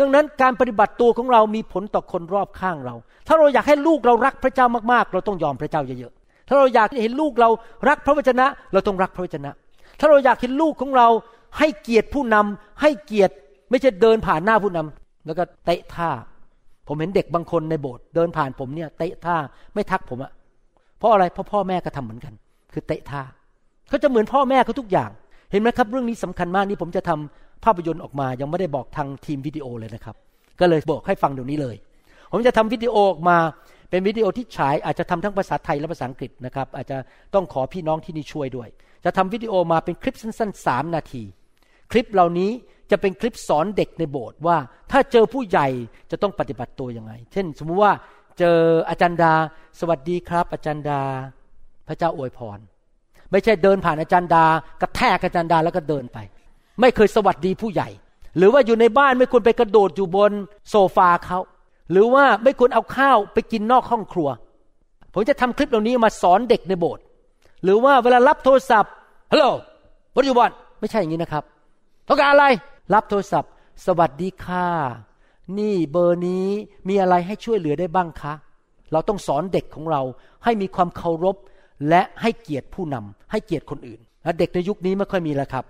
ดังนั้นการปฏิบัติตัวของเรามีผลต่อคนรอบข้างเราถ้าเราอยากให้ลูกเรารักพระเจ้ามากๆเราต้องยอมพระเจ้าเยอะๆถ้าเราอยากเห็นลูกเรารักพระวจนะเราต้องรักพระวจนะถ้าเราอยากเห็นลูกของเราให้เกียรติผู้นำให้เกียรติไม่ใช่เดินผ่านหน้าผู้นำแล้วก็เตะท่าผมเห็นเด็กบางคนในโบสถ์เดินผ่านผมเนี่ยเตะท่าไม่ทักผมอะเพราะอะไรเพราะพ่อแม่ก็ทำเหมือนกันคือเตะท่าเขาจะเหมือนพ่อแม่เขาทุกอย่างเห็นไหมครับเรื่องนี้สำคัญมากนี่ผมจะทำภาพยนตร์ออกมายังไม่ได้บอกทางทีมวิดีโอเลยนะครับก็เลยบอกให้ฟังเดี๋ยวนี้เลยผมจะทำวิดีโอออกมาเป็นวิดีโอที่ฉายอาจจะทำทั้งภาษาไทยและภาษาอังกฤษนะครับอาจจะต้องขอพี่น้องที่นี่ช่วยด้วยจะทำวิดีโอมาเป็นคลิปสั้นๆ3นาทีคลิปเหล่านี้จะเป็นคลิปสอนเด็กในโบสถ์ว่าถ้าเจอผู้ใหญ่จะต้องปฏิบัติตัวยังไงเช่นสมมติว่าเจออาจารย์ดาสวัสดีครับอาจารย์ดาพระเจ้าอวยพรไม่ใช่เดินผ่านอาจารย์ดากระแทกอาจารย์ดาแล้วก็เดินไปไม่เคยสวัสดีผู้ใหญ่หรือว่าอยู่ในบ้านไม่ควรไปกระโดดอยู่บนโซฟาเขาหรือว่าไม่ควรเอาข้าวไปกินนอกห้องครัวผมจะทำคลิปเหล่านี้มาสอนเด็กในโบสถ์หรือว่าเวลารับโทรศัพท์ Hello What do you want ไม่ใช่อย่างนี้นะครับ ต้องการอะไรรับโทรศัพท์สวัสดีค่ะนี่เบอร์นี้มีอะไรให้ช่วยเหลือได้บ้างคะเราต้องสอนเด็กของเราให้มีความเคารพและให้เกียรติผู้นำให้เกียรติคนอื่นและเด็กในยุคนี้ไม่ค่อยมีแล้วครับ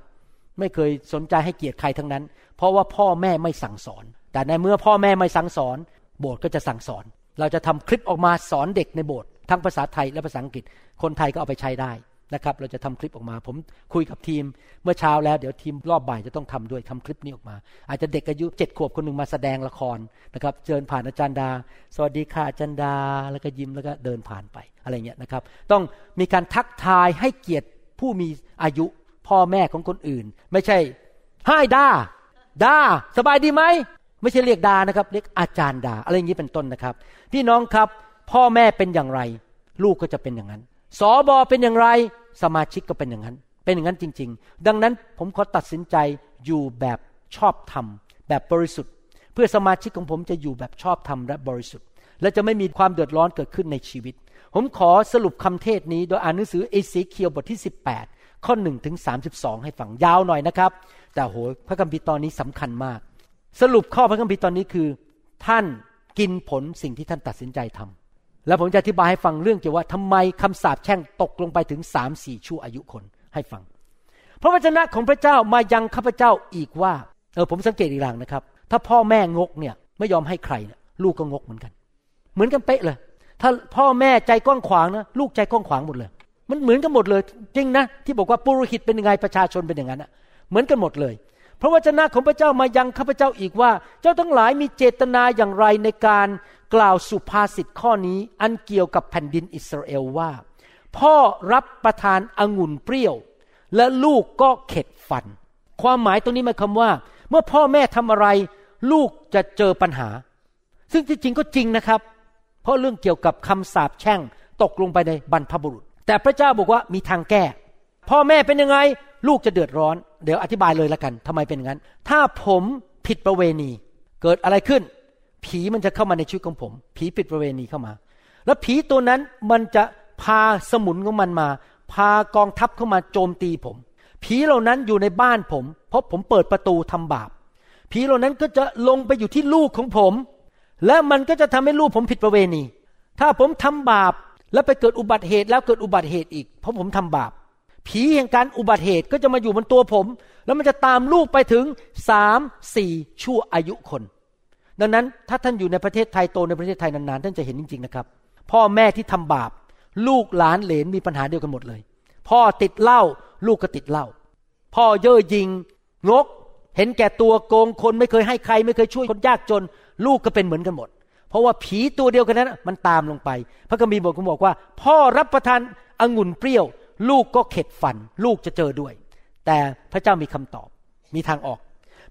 ไม่เคยสนใจให้เกียรติใครทั้งนั้นเพราะว่าพ่อแม่ไม่สั่งสอนแต่ในเมื่อพ่อแม่ไม่สั่งสอนโบสถ์ก็จะสั่งสอนเราจะทำคลิปออกมาสอนเด็กในโบสถ์ทั้งภาษาไทยและภาษาอังกฤษคนไทยก็เอาไปใช้ได้นะครับเราจะทำคลิปออกมาผมคุยกับทีมเมื่อเช้าแล้วเดี๋ยวทีมรอบบ่ายจะต้องทำด้วยทำคลิปนี้ออกมาอาจจะเด็กอายุ7ขวบคนนึงมาแสดงละครนะครับเชิญผ่านอาจารย์ดาสวัสดีค่ะอาจารย์ดาแล้วก็ยิ้มแล้วก็เดินผ่านไปอะไรเงี้ยนะครับต้องมีการทักทายให้เกียรติผู้มีอายุพ่อแม่ของคนอื่นไม่ใช่ไฮดาดาสบายดีไหมไม่ใช่เรียกดานะครับเรียกอาจารย์ดาอะไรอย่างนี้เป็นต้นนะครับพี่น้องครับพ่อแม่เป็นอย่างไรลูกก็จะเป็นอย่างนั้นสบเป็นอย่างไรสมาชิกก็เป็นอย่างนั้นเป็นอย่างนั้นจริงๆดังนั้นผมขอตัดสินใจอยู่แบบชอบธรรมแบบบริสุทธิ์เพื่อสมาชิกของผมจะอยู่แบบชอบธรรมและบริสุทธิ์และจะไม่มีความเดือดร้อนเกิดขึ้นในชีวิตผมขอสรุปคำเทศนี้โดยอ่านหนังสือเอเสเคียวบทที่18ข้อ1ถึง32ให้ฟังยาวหน่อยนะครับแต่โหพระคัมภีร์ตอนนี้สำคัญมากสรุปข้อพระคัมภีร์ตอนนี้คือท่านกินผลสิ่งที่ท่านตัดสินใจทำแล้วผมจะอธิบายให้ฟังเรื่องเกี่ยวว่าทำไมคำสาปแช่งตกลงไปถึง 3-4 ชั่วอายุคนให้ฟังพระวจนะของพระเจ้ามายังข้าพเจ้าอีกว่าผมสังเกตอีกอย่างนะครับถ้าพ่อแม่งกเนี่ยไม่ยอมให้ใครเนี่ยลูกก็งกเหมือนกันเป๊ะเลยถ้าพ่อแม่ใจกว้างขวางนะลูกใจกว้างขวางหมดเลยมันเหมือนกันหมดเลยจริงนะที่บอกว่าปุโรหิตเป็นยังไงประชาชนเป็นอย่างนั้นนะเหมือนกันหมดเลยพระวจนะของพระเจ้ามายังข้าพเจ้าอีกว่าเจ้าทั้งหลายมีเจตนาอย่างไรในการกล่าวสุภาษิตข้อนี้อันเกี่ยวกับแผ่นดินอิสราเอลว่าพ่อรับประทานองุ่นเปรี้ยวและลูกก็เข็ดฟันความหมายตรงนี้หมายความว่าเมื่อพ่อแม่ทำอะไรลูกจะเจอปัญหาซึ่งที่จริงก็จริงนะครับเพราะเรื่องเกี่ยวกับคำสาปแช่งตกลงไปในบรรพบุรุษแต่พระเจ้าบอกว่ามีทางแก้พ่อแม่เป็นยังไงลูกจะเดือดร้อนเดี๋ยวอธิบายเลยละกันทำไมเป็นงั้นถ้าผมผิดประเวณีเกิดอะไรขึ้นผีมันจะเข้ามาในชีวิตของผมผีผิดประเวณีเข้ามาแล้วผีตัวนั้นมันจะพาสมุนของมันมาพากองทัพเข้ามาโจมตีผมผีเหล่านั้นอยู่ในบ้านผมเพราะผมเปิดประตูทำบาปผีเหล่านั้นก็จะลงไปอยู่ที่ลูกของผมและมันก็จะทำให้ลูกผมผิดประเวณีถ้าผมทำบาปแล้วไปเกิดอุบัติเหตุแล้วเกิดอุบัติเหตุอีกเพราะผมทำบาปผีแห่งการอุบัติเหตุก็จะมาอยู่บนตัวผมแล้วมันจะตามลูกไปถึง 3-4 ชั่วอายุคนดังนั้นถ้าท่านอยู่ในประเทศไทยโตในประเทศไทยนานๆท่านจะเห็นจริงๆนะครับพ่อแม่ที่ทำบาปลูกหลานเหลนมีปัญหาเดียวกันหมดเลยพ่อติดเหล้าลูกก็ติดเหล้าพ่อเย่อหยิ่งงกเห็นแก่ตัวโกงคนไม่เคยให้ใครไม่เคยช่วยคนยากจนลูกก็เป็นเหมือนกันหมดเพราะว่าผีตัวเดียวกันนั้นมันตามลงไปพระคัมภีร์บอกว่าพ่อรับประทานองุ่นเปรี้ยวลูกก็เข็ดฟันลูกจะเจอด้วยแต่พระเจ้ามีคำตอบมีทางออก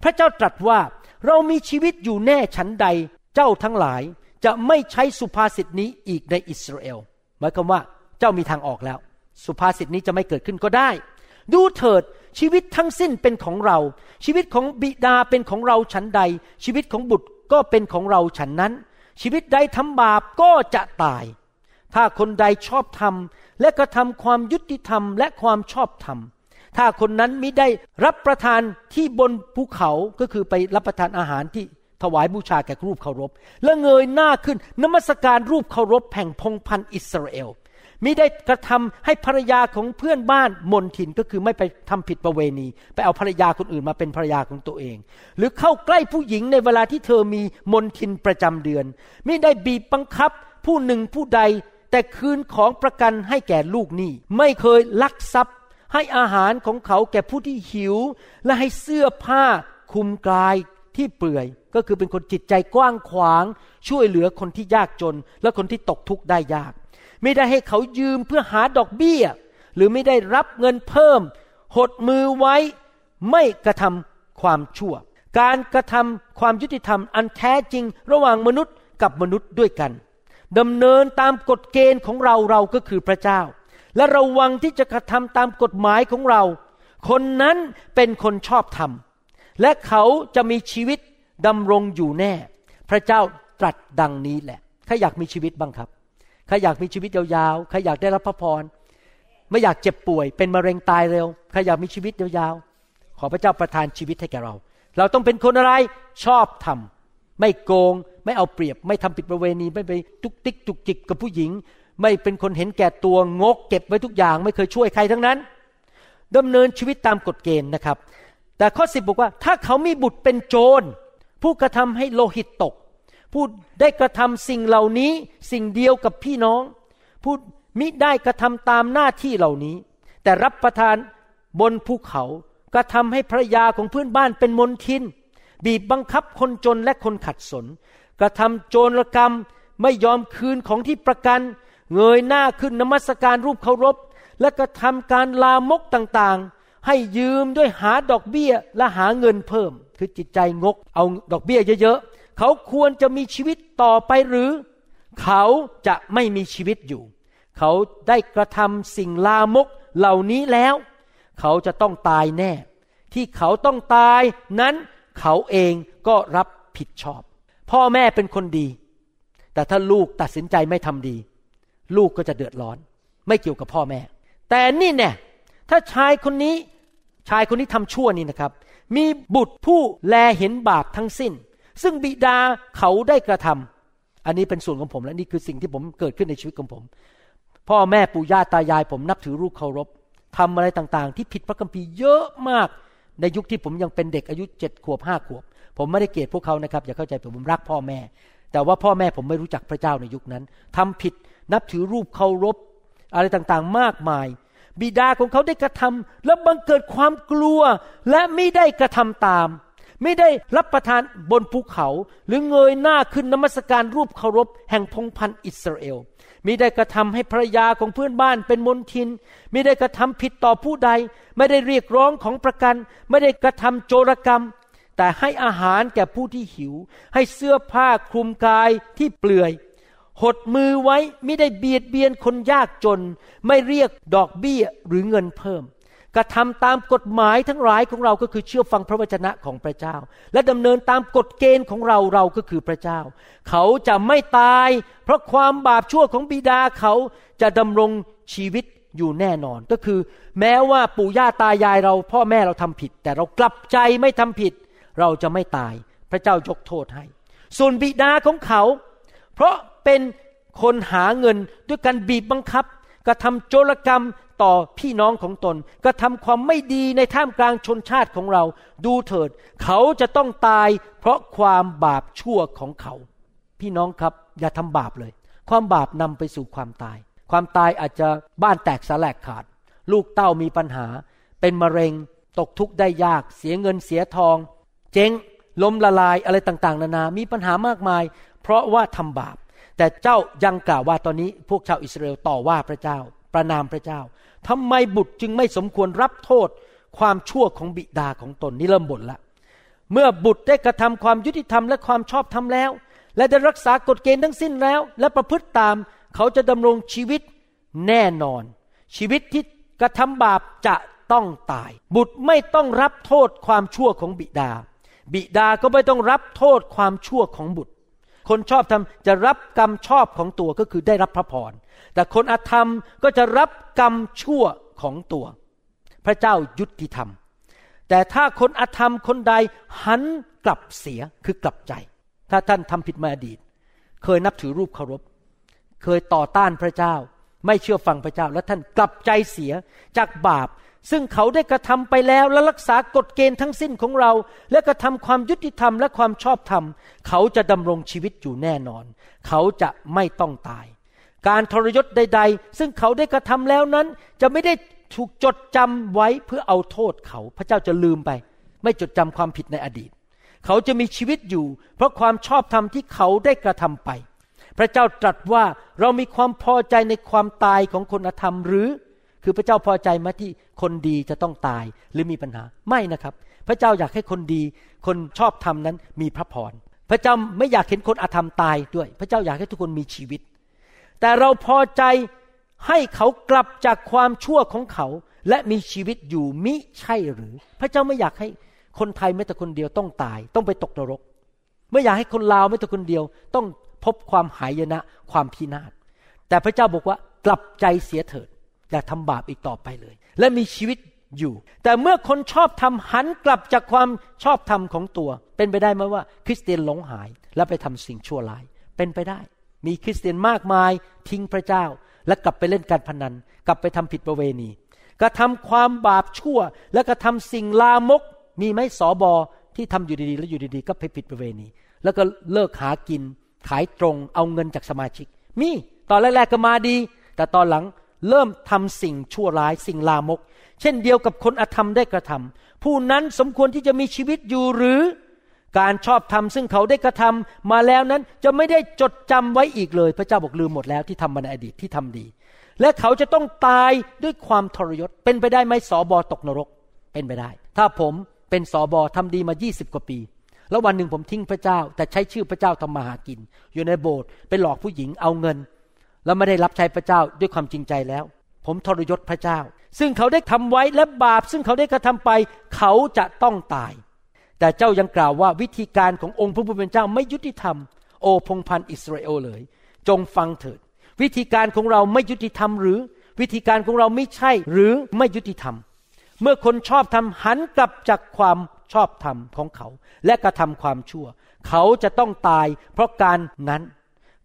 พระเจ้าตรัสว่าเรามีชีวิตอยู่แน่ฉันใดเจ้าทั้งหลายจะไม่ใช้สุภาษิตนี้อีกในอิสราเอลหมายความว่าเจ้ามีทางออกแล้วสุภาษิตนี้จะไม่เกิดขึ้นก็ได้ดูเถิดชีวิตทั้งสิ้นเป็นของเราชีวิตของบิดาเป็นของเราฉันใดชีวิตของบุตรก็เป็นของเราฉันนั้นชีวิตใดทำบาปก็จะตายถ้าคนใดชอบธรรมและกระทำความยุติธรรมและความชอบธรรมถ้าคนนั้นมิได้รับประทานที่บนภูเขาก็คือไปรับประทานอาหารที่ถวายบูชาแก่รูปเคารพและเงยหน้าขึ้นนมัสการรูปเคารพแห่งพงศ์พันธุ์อิสราเอลมิได้กระทำให้ภรรยาของเพื่อนบ้านมนทินก็คือไม่ไปทำผิดประเวณีไปเอาภรรยาคนอื่นมาเป็นภรรยาของตัวเองหรือเข้าใกล้ผู้หญิงในเวลาที่เธอมีมนทินประจำเดือนมิได้บีบบังคับผู้หนึ่งผู้ใดแต่คืนของประกันให้แก่ลูกหนี้ไม่เคยลักทรัพย์ให้อาหารของเขาแก่ผู้ที่หิวและให้เสื้อผ้าคลุมกายที่เปลือยก็คือเป็นคนจิตใจกว้างขวางช่วยเหลือคนที่ยากจนและคนที่ตกทุกข์ได้ยากไม่ได้ให้เขายืมเพื่อหาดอกเบี้ยหรือไม่ได้รับเงินเพิ่มหดมือไว้ไม่กระทำความชั่วการกระทำความยุติธรรมอันแท้จริงระหว่างมนุษย์กับมนุษย์ด้วยกันดำเนินตามกฎเกณฑ์ของเราก็คือพระเจ้าและระวังที่จะกระทำตามกฎหมายของเราคนนั้นเป็นคนชอบธรรมและเขาจะมีชีวิตดำรงอยู่แน่พระเจ้าตรัสดังนี้แหละใครอยากมีชีวิตบ้างครับใครอยากมีชีวิตยาวๆใครอยากได้รับพระพรไม่อยากเจ็บป่วยเป็นมะเร็งตายเร็วใครอยากมีชีวิตยาวๆ ขอพระเจ้าประทานชีวิตให้แก่เราเราต้องเป็นคนอะไรชอบธรรมไม่โกงไม่เอาเปรียบไม่ทำผิดประเวณีไม่ไปตุกติกตุกจิกกับผู้หญิงไม่เป็นคนเห็นแก่ตัวงกเก็บไว้ทุกอย่างไม่เคยช่วยใครทั้งนั้นดำเนินชีวิตตามกฎเกณฑ์นะครับแต่ข้อ10บอกว่าถ้าเขามีบุตรเป็นโจรผู้กระทำให้โลหิตตกผู้ได้กระทำสิ่งเหล่านี้สิ่งเดียวกับพี่น้องผู้มิได้กระทำตามหน้าที่เหล่านี้แต่รับประทานบนภูเขากระทำให้ภรรยาของเพื่อนบ้านเป็นมนทินบีบบังคับคนจนและคนขัดสนกระทำโจรกรรมไม่ยอมคืนของที่ประกันเงยหน้าขึ้นนมัสการรูปเคารพและกระทำการลามกต่างๆให้ยืมด้วยหาดอกเบี้ยและหาเงินเพิ่มคือจิตใจงกเอาดอกเบี้ยเยอะๆเขาควรจะมีชีวิตต่อไปหรือเขาจะไม่มีชีวิตอยู่เขาได้กระทำสิ่งลามกเหล่านี้แล้วเขาจะต้องตายแน่ที่เขาต้องตายนั้นเขาเองก็รับผิดชอบพ่อแม่เป็นคนดีแต่ถ้าลูกตัดสินใจไม่ทำดีลูกก็จะเดือดร้อนไม่เกี่ยวกับพ่อแม่แต่นี่แน่ถ้าชายคนนี้ทำชั่วนี่นะครับมีบุตรผู้แลเห็นบาปทั้งสิ้นซึ่งบิดาเขาได้กระทำอันนี้เป็นส่วนของผมและนี่คือสิ่งที่ผมเกิดขึ้นในชีวิตของผมพ่อแม่ปู่ย่าตายายผมนับถือรูปเคารพทำอะไรต่างๆที่ผิดพระคัมภีร์เยอะมากในยุคที่ผมยังเป็นเด็กอายุ7ขวบ5ขวบผมไม่ได้เกลียดพวกเขานะครับอย่าเข้าใจผมรักพ่อแม่แต่ว่าพ่อแม่ผมไม่รู้จักพระเจ้าในยุคนั้นทำผิดนับถือรูปเคารพอะไรต่างๆมากมายบิดาของเขาได้กระทำและบังเกิดความกลัวและไม่ได้กระทำตามไม่ได้รับประทานบนภูเขาหรือเงยหน้าขึ้นนมัสการรูปเคารพแห่งพงศ์พันธุ์อิสราเอลมิได้กระทำให้ภรรยาของเพื่อนบ้านเป็นมนทินมิได้กระทำผิดต่อผู้ใดไม่ได้เรียกร้องของประกันไม่ได้กระทำโจรกรรมแต่ให้อาหารแก่ผู้ที่หิวให้เสื้อผ้าคลุมกายที่เปลือยหดมือไว้มิได้เบียดเบียนคนยากจนไม่เรียกดอกเบี้ยหรือเงินเพิ่มกระทำตามกฎหมายทั้งหลายของเราก็คือเชื่อฟังพระวจนะของพระเจ้าและดำเนินตามกฎเกณฑ์ของเราเราก็คือพระเจ้าเขาจะไม่ตายเพราะความบาปชั่วของบิดาเขาจะดำรงชีวิตอยู่แน่นอนก็คือแม้ว่าปู่ย่าตายายเราพ่อแม่เราทำผิดแต่เรากลับใจไม่ทำผิดเราจะไม่ตายพระเจ้ายกโทษให้ส่วนบิดาของเขาเพราะเป็นคนหาเงินด้วยการบีบบังคับกระทำโจรกรรมต่อพี่น้องของตนกระทำความไม่ดีในท่ามกลางชนชาติของเราดูเถิดเขาจะต้องตายเพราะความบาปชั่วของเขาพี่น้องครับอย่าทำบาปเลยความบาปนำไปสู่ความตายความตายอาจจะบ้านแตกสลายขาดลูกเต้ามีปัญหาเป็นมะเร็งตกทุกข์ได้ยากเสียเงินเสียทองเจ๊งล้มละลายอะไรต่างๆนานามีปัญหามากมายเพราะว่าทำบาปแต่เจ้ายังกล่าวว่าตอนนี้พวกชาวอิสราเอลต่อว่าพระเจ้าประณามพระเจ้าทำไมบุตรจึงไม่สมควรรับโทษความชั่วของบิดาของตนนี่เริ่มบ่นละเมื่อบุตรได้กระทำความยุติธรรมและความชอบธรรมแล้วและได้รักษากฎเกณฑ์ทั้งสิ้นแล้วและประพฤติตามเขาจะดำรงชีวิตแน่นอนชีวิตที่กระทำบาปจะต้องตายบุตรไม่ต้องรับโทษความชั่วของบิดาบิดาก็ไม่ต้องรับโทษความชั่วของบุตรคนชอบธรรมจะรับกรรมชอบของตัวก็คือได้รับพระพรแต่คนอธรรมก็จะรับกรรมชั่วของตัวพระเจ้ายุติธรรมแต่ถ้าคนอธรรมคนใดหันกลับเสียคือกลับใจถ้าท่านทำผิดมาอดีตเคยนับถือรูปเคารพเคยต่อต้านพระเจ้าไม่เชื่อฟังพระเจ้าและท่านกลับใจเสียจากบาปซึ่งเขาได้กระทำไปแล้วและรักษากฎเกณฑ์ทั้งสิ้นของเราและกระทำความยุติธรรมและความชอบธรรมเขาจะดำรงชีวิตอยู่แน่นอนเขาจะไม่ต้องตายการทรยศใดๆซึ่งเขาได้กระทำแล้วนั้นจะไม่ได้ถูกจดจำไว้เพื่อเอาโทษเขาพระเจ้าจะลืมไปไม่จดจำความผิดในอดีตเขาจะมีชีวิตอยู่เพราะความชอบธรรมที่เขาได้กระทำไปพระเจ้าตรัสว่าเรามีความพอใจในความตายของคนอธรรมหรือคือพระเจ้าพอใจไหมที่คนดีจะต้องตายหรือมีปัญหาไม่นะครับพระเจ้าอยากให้คนดีคนชอบธรรมนั้นมีพระพรพระเจ้าไม่อยากเห็นคนอธรรมตายด้วยพระเจ้าอยากให้ทุกคนมีชีวิตแต่เราพอใจให้เขากลับจากความชั่วของเขาและมีชีวิตอยู่มิใช่หรือพระเจ้าไม่อยากให้คนไทยแม้แต่คนเดียวต้องตายต้องไปตกนรกไม่อยากให้คนลาวแม้แต่คนเดียวต้องพบความหายนะความพินาศแต่พระเจ้าบอกว่ากลับใจเสียเถิดอย่าทำบาปอีกต่อไปเลยและมีชีวิต อยู่แต่เมื่อคนชอบธรรมหันกลับจากความชอบธรรมของตัวเป็นไปได้ไหมว่าคริสเตียนหลงหายและไปทำสิ่งชั่วร้ายเป็นไปได้มีคริสเตียนมากมายทิ้งพระเจ้าและกลับไปเล่นการพนันกลับไปทำผิดประเวณีกระทำความบาปชั่วและกระทำสิ่งลามกมีไหมสบที่ทำอยู่ดีๆแล้วอยู่ดีๆก็ไปผิดประเวณีแล้วก็เลิกหากินขายตรงเอาเงินจากสมาชิกมีตอนแรกๆก็มาดีแต่ตอนหลังเริ่มทำสิ่งชั่วร้ายสิ่งลามกเช่นเดียวกับคนอธรรมได้กระทำผู้นั้นสมควรที่จะมีชีวิตอยู่หรือการชอบธรรมซึ่งเขาได้กระทำมาแล้วนั้นจะไม่ได้จดจำไว้อีกเลยพระเจ้าบอกลืมหมดแล้วที่ทำมาในอดีตที่ทำดีและเขาจะต้องตายด้วยความทรยศเป็นไปได้ไหมสบตกนรกเป็นไปได้ถ้าผมเป็นสบทำดีมา20กว่าปีแล้ววันหนึ่งผมทิ้งพระเจ้าแต่ใช้ชื่อพระเจ้าทำมาหากินอยู่ในโบสถ์ไปหลอกผู้หญิงเอาเงินแล้วไม่ได้รับใช้พระเจ้าด้วยความจริงใจแล้วผมทรยศพระเจ้าซึ่งเขาได้ทำไว้และบาปซึ่งเขาได้กระทำไปเขาจะต้องตายแต่เจ้ายังกล่าวว่าวิธีการขององค์พระผู้เป็นเจ้าไม่ยุติธรรมโอพงพันธ์อิสราเอลเลยจงฟังเถิดวิธีการของเราไม่ยุติธรรมหรือวิธีการของเราไม่ใช่หรือไม่ยุติธรรมเมื่อคนชอบธรรมหันกลับจากความชอบธรรมของเขาและกระทำความชั่วเขาจะต้องตายเพราะการนั้น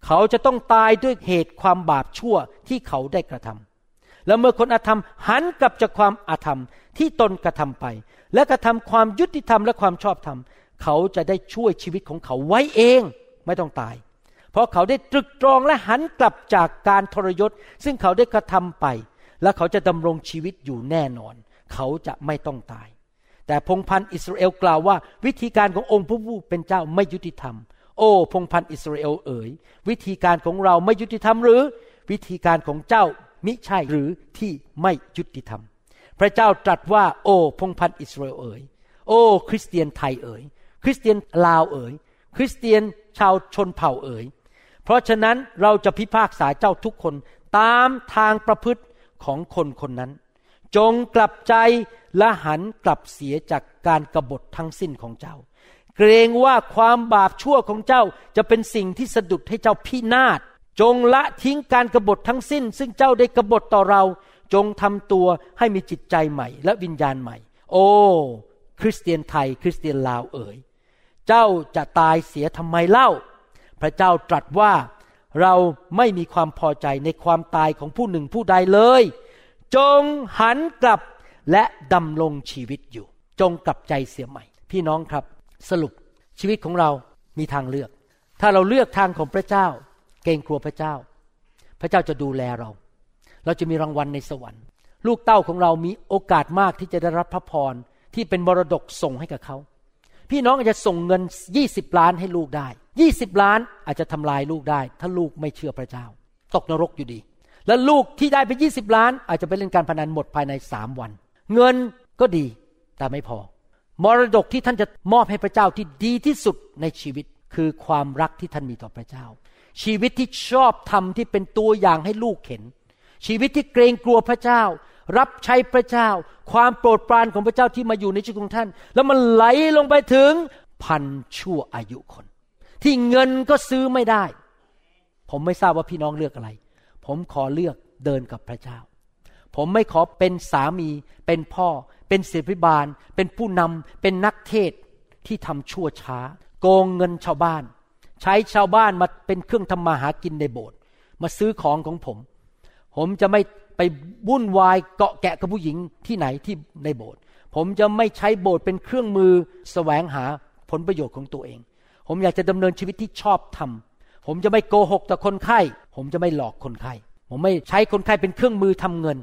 เขาจะต้องตายด้วยเหตุความบาปชั่วที่เขาได้กระทำและเมื่อคนอธรรมหันกลับจากความอธรรมที่ตนกระทำไปและกระทำความยุติธรรมและความชอบธรรมเขาจะได้ช่วยชีวิตของเขาไว้เองไม่ต้องตายเพราะเขาได้ตรึกตรองและหันกลับจากการทรยศซึ่งเขาได้กระทำไปและเขาจะดำรงชีวิตอยู่แน่นอนเขาจะไม่ต้องตายแต่พงพันธ์อิสราเอลกล่าวว่าวิธีการขององค์พระผู้เป็นเจ้าไม่ยุติธรรมโอ้พงพันธ์อิสราเอลเอ๋ยวิธีการของเราไม่ยุติธรรมหรือวิธีการของเจ้ามิใช่หรือที่ไม่ยุติธรรมพระเจ้าตรัสว่าโอ้พงพันธ์อิสราเอลเอ๋ยโอ้คริสเตียนไทยเอ๋ยคริสเตียนลาวเอ๋ยคริสเตียนชาวชนเผ่าเอ๋ยเพราะฉะนั้นเราจะพิพากษาเจ้าทุกคนตามทางประพฤติของคนคนนั้นจงกลับใจและหันกลับเสียจากการกบฏทั้งสิ้นของเจ้าเกรงว่าความบาปชั่วของเจ้าจะเป็นสิ่งที่สะดุดให้เจ้าพินาศจงละทิ้งการกบฏทั้งสิ้นซึ่งเจ้าได้กบฏต่อเราจงทำตัวให้มีจิตใจใหม่และวิญญาณใหม่โอ้คริสเตียนไทยคริสเตียนลาวเอ๋ยเจ้าจะตายเสียทำไมเล่าพระเจ้าตรัสว่าเราไม่มีความพอใจในความตายของผู้หนึ่งผู้ใดเลยจงหันกลับและดำรงชีวิตอยู่จงกลับใจเสียใหม่พี่น้องครับสรุปชีวิตของเรามีทางเลือกถ้าเราเลือกทางของพระเจ้าเกรงกลัวพระเจ้าพระเจ้าจะดูแลเราเราจะมีรางวัลในสวรรค์ลูกเต้าของเรามีโอกาสมากที่จะได้รับพระพรที่เป็นมรดกส่งให้กับเขาพี่น้องอาจจะส่งเงิน20ล้านให้ลูกได้20ล้านอาจจะทำลายลูกได้ถ้าลูกไม่เชื่อพระเจ้าตกนรกอยู่ดีและลูกที่ได้ไป20ล้านอาจจะไปเล่นการพนันหมดภายใน3วันเงินก็ดีแต่ไม่พอมรดกที่ท่านจะมอบให้พระเจ้าที่ดีที่สุดในชีวิตคือความรักที่ท่านมีต่อพระเจ้าชีวิตที่ชอบธรรมที่เป็นตัวอย่างให้ลูกเห็นชีวิตที่เกรงกลัวพระเจ้ารับใช้พระเจ้าความโปรดปรานของพระเจ้าที่มาอยู่ในชีวิตของท่านแล้วมันไหลลงไปถึงพันชั่วอายุคนที่เงินก็ซื้อไม่ได้ผมไม่ทราบว่าพี่น้องเลือกอะไรผมขอเลือกเดินกับพระเจ้าผมไม่ขอเป็นสามีเป็นพ่อเป็นศิริบาลเป็นผู้นำเป็นนักเทศที่ทำชั่วช้าโกงเงินชาวบ้านใช้ชาวบ้านมาเป็นเครื่องทำมาหากินในโบสถ์มาซื้อของของผมจะไม่ไปวุ่นวายเกาะแกะกับผู้หญิงที่ไหนที่ในโบสถ์ผมจะไม่ใช้โบสถ์เป็นเครื่องมือแสวงหาผลประโยชน์ของตัวเองผมอยากจะดำเนินชีวิตที่ชอบธรรมผมจะไม่โกหกต่อคนไข้ผมจะไม่หลอกคนไข้ผมไม่ใช้คนไข้เป็นเครื่องมือทำเงิน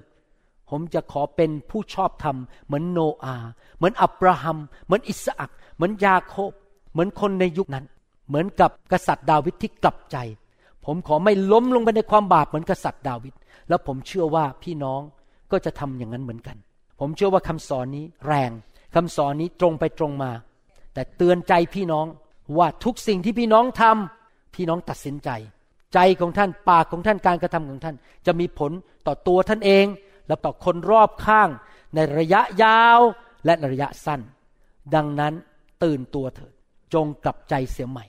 ผมจะขอเป็นผู้ชอบธรรมเหมือนโนอาห์เหมือนอับราฮัมเหมือนอิสอัคเหมือนยาโคบเหมือนคนในยุคนั้นเหมือนกับกษัตริย์ดาวิดที่กลับใจผมขอไม่ล้มลงไปในความบาปเหมือนกษัตริย์ดาวิดแล้วผมเชื่อว่าพี่น้องก็จะทำอย่างนั้นเหมือนกันผมเชื่อว่าคำสอนนี้แรงคำสอนนี้ตรงไปตรงมาแต่เตือนใจพี่น้องว่าทุกสิ่งที่พี่น้องทำพี่น้องตัดสินใจใจของท่านปากของท่านการกระทำของท่านจะมีผลต่อตัวท่านเองและต่อคนรอบข้างในระยะยาวและระยะสั้นดังนั้นตื่นตัวเถิดจงกลับใจเสียใหม่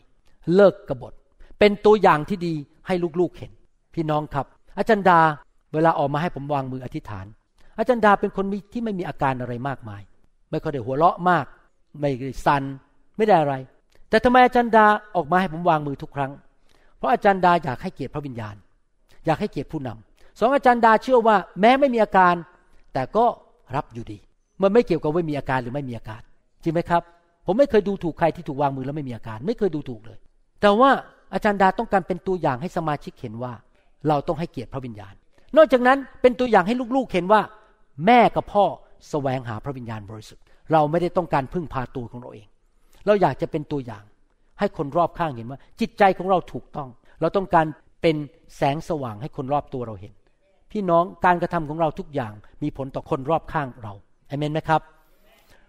เลิกกบฏเป็นตัวอย่างที่ดีให้ลูกๆเห็นพี่น้องครับอาจารย์ดาเวลาออกมาให้ผมวางมืออธิษฐาน อาจารย์ดาเป็นคนที่ไม่มีอาการอะไรมากมายไม่ค่อยได้หัวเราะมากไม่ได้สั่นไม่ได้อะไรแต่ทำไมอาจารย์ดาออกมาให้ผมวางมือทุกครั้งเพราะอาจารย์ดาอยากให้เกียรติพระวิญญาณอยากให้เกียรติผู้นำสองอาจารย์ดาเชื่อว่าแม้ไม่มีอาการแต่ก็รับอยู่ดีมันไม่เกี่ยวกับว่ามีอาการหรือไม่มีอาการจริงไหมครับผมไม่เคยดูถูกใครที่ถูกวางมือแล้วไม่มีอาการไม่เคยดูถูกเลยแต่ว่าอาจารย์ดาต้องการเป็นตัวอย่างให้สมาชิกเห็นว่าเราต้องให้เกียรติพระวิญญาณนอกจากนั้นเป็นตัวอย่างให้ลูกๆเห็นว่าแม่กับพ่อแสวงหาพระวิญญาณบริสุทธิ์เราไม่ได้ต้องการพึ่งพาตัวของเราเองเราอยากจะเป็นตัวอย่างให้คนรอบข้างเห็นว่าจิตใจของเราถูกต้องเราต้องการเป็นแสงสว่างให้คนรอบตัวเราเห็นพี่น้องการกระทำของเราทุกอย่างมีผลต่อคนรอบข้างเราอาเมนไหมครับ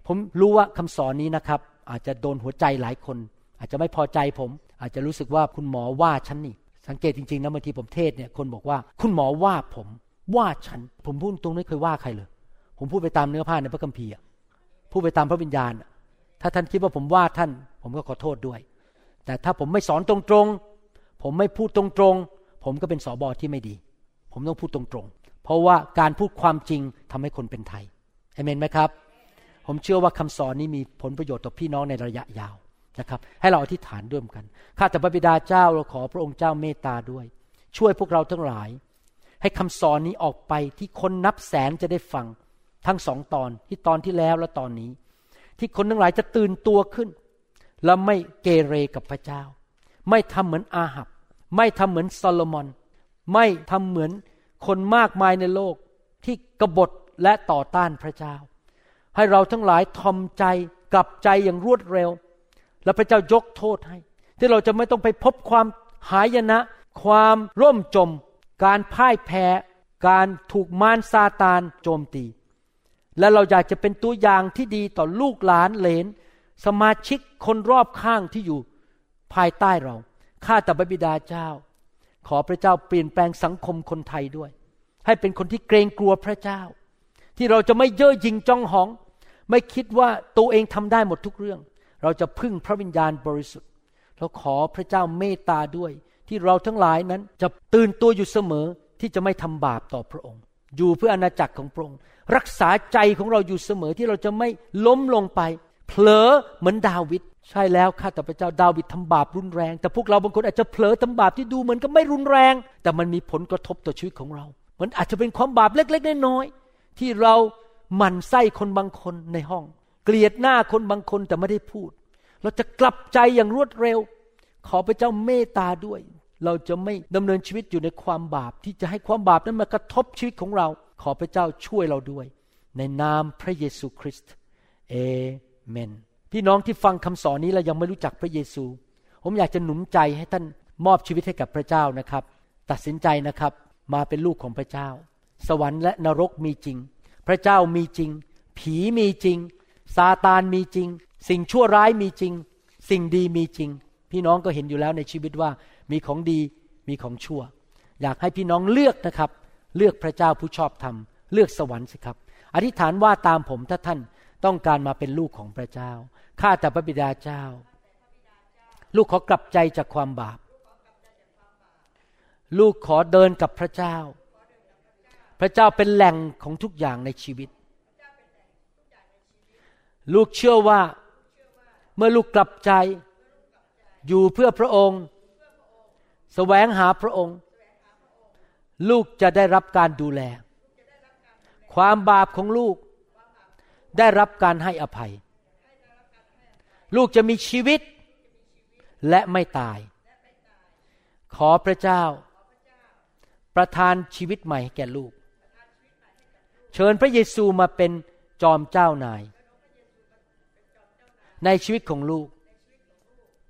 ผมรู้ว่าคำสอนนี้นะครับอาจจะโดนหัวใจหลายคนอาจจะไม่พอใจผมอาจจะรู้สึกว่าคุณหมอว่าฉันนี่สังเกตจริงๆนะบางทีผมเทศเนี่ยคนบอกว่าคุณหมอว่าผมว่าฉันผมพูดตรงนี้เคยว่าใครเลยผมพูดไปตามเนื้อผ้าในพระคัมภีร์พูดไปตามพระวิญญาณถ้าท่านคิดว่าผมว่าท่านผมก็ขอโทษด้วยแต่ถ้าผมไม่สอนตรงๆผมไม่พูดตรงๆผมก็เป็นสบที่ไม่ดีผมต้องพูดตรงๆเพราะว่าการพูดความจริงทำให้คนเป็นไทยเอเมนไหมครับผมเชื่อว่าคำสอนนี้มีผลประโยชน์ต่อพี่น้องในระยะยาวนะครับให้เราอธิษฐานร่วมกันข้าแต่พระบิดาเจ้าเราขอพระองค์เจ้าเมตตาด้วยช่วยพวกเราทั้งหลายให้คำสอนนี้ออกไปที่คนนับแสนจะได้ฟังทั้งสองตอนที่ตอนที่แล้วและตอนนี้ที่คนทั้งหลายจะตื่นตัวขึ้นและไม่เกเรกับพระเจ้าไม่ทำเหมือนอาหับไม่ทำเหมือนโซโลมอนไม่ทำเหมือนคนมากมายในโลกที่กบฏและต่อต้านพระเจ้าให้เราทั้งหลายทอมใจกลับใจอย่างรวดเร็วและพระเจ้ายกโทษให้ที่เราจะไม่ต้องไปพบความหายนะความร่มจมการพ่ายแพ้การถูกมารซาตานโจมตีและเราอยากจะเป็นตัวอย่างที่ดีต่อลูกหลานเหลนสมาชิกคนรอบข้างที่อยู่ภายใต้เราข้าแต่พระบิดาเจ้าขอพระเจ้าเปลี่ยนแปลงสังคมคนไทยด้วยให้เป็นคนที่เกรงกลัวพระเจ้าที่เราจะไม่เย่อหยิ่งจ้องหองไม่คิดว่าตัวเองทำได้หมดทุกเรื่องเราจะพึ่งพระวิญญาณบริสุทธิ์เราขอพระเจ้าเมตตาด้วยที่เราทั้งหลายนั้นจะตื่นตัวอยู่เสมอที่จะไม่ทำบาปต่อพระองค์อยู่เพื่ออาณาจักรของพระองค์รักษาใจของเราอยู่เสมอที่เราจะไม่ล้มลงไปเผลอเหมือนดาวิดใช่แล้วข้าแต่พระเจ้าดาวิดทำบาปรุนแรงแต่พวกเราบางคนอาจจะเผลอทำบาปที่ดูเหมือนกับไม่รุนแรงแต่มันมีผลกระทบต่อชีวิตของเรามันอาจจะเป็นความบาปเล็กๆน้อยๆที่เราหมั่นไส้คนบางคนในห้องเกลียดหน้าคนบางคนแต่ไม่ได้พูดเราจะกลับใจอย่างรวดเร็วขอพระเจ้าเมตตาด้วยเราจะไม่ดำเนินชีวิตอยู่ในความบาปที่จะให้ความบาปนั้นมากระทบชีวิตของเราขอพระเจ้าช่วยเราด้วยในนามพระเยซูคริสต์เอเมนพี่น้องที่ฟังคำสอนนี้และยังไม่รู้จักพระเยซูผมอยากจะหนุนใจให้ท่านมอบชีวิตให้กับพระเจ้านะครับตัดสินใจนะครับมาเป็นลูกของพระเจ้าสวรรค์และนรกมีจริงพระเจ้ามีจริงผีมีจริงซาตานมีจริงสิ่งชั่วร้ายมีจริงสิ่งดีมีจริงพี่น้องก็เห็นอยู่แล้วในชีวิตว่ามีของดีมีของชั่วอยากให้พี่น้องเลือกนะครับเลือกพระเจ้าผู้ชอบธรรมเลือกสวรรค์สิครับอธิษฐานว่าตามผมถ้าท่านต้องการมาเป็นลูกของพระเจ้าข้าแต่พระบิดาเจ้าลูกขอกลับใจจากความบาปลูกขอเดินกับพระเจ้าพระเจ้าเป็นแหล่งของทุกอย่างในชีวิตลูกเชื่อว่าเมื่อลูกกลับใจอยู่เพื่อพระองค์แสวงหาพระองค์ลูกจะได้รับการดูแลความบาปของลูกได้รับการให้อภัยลูกจะมีชีวิตและไม่ตายขอพระเจ้าประทานชีวิตใหม่แก่ลูกเชิญพระเยซูมาเป็นจอมเจ้านายในชีวิตของลูก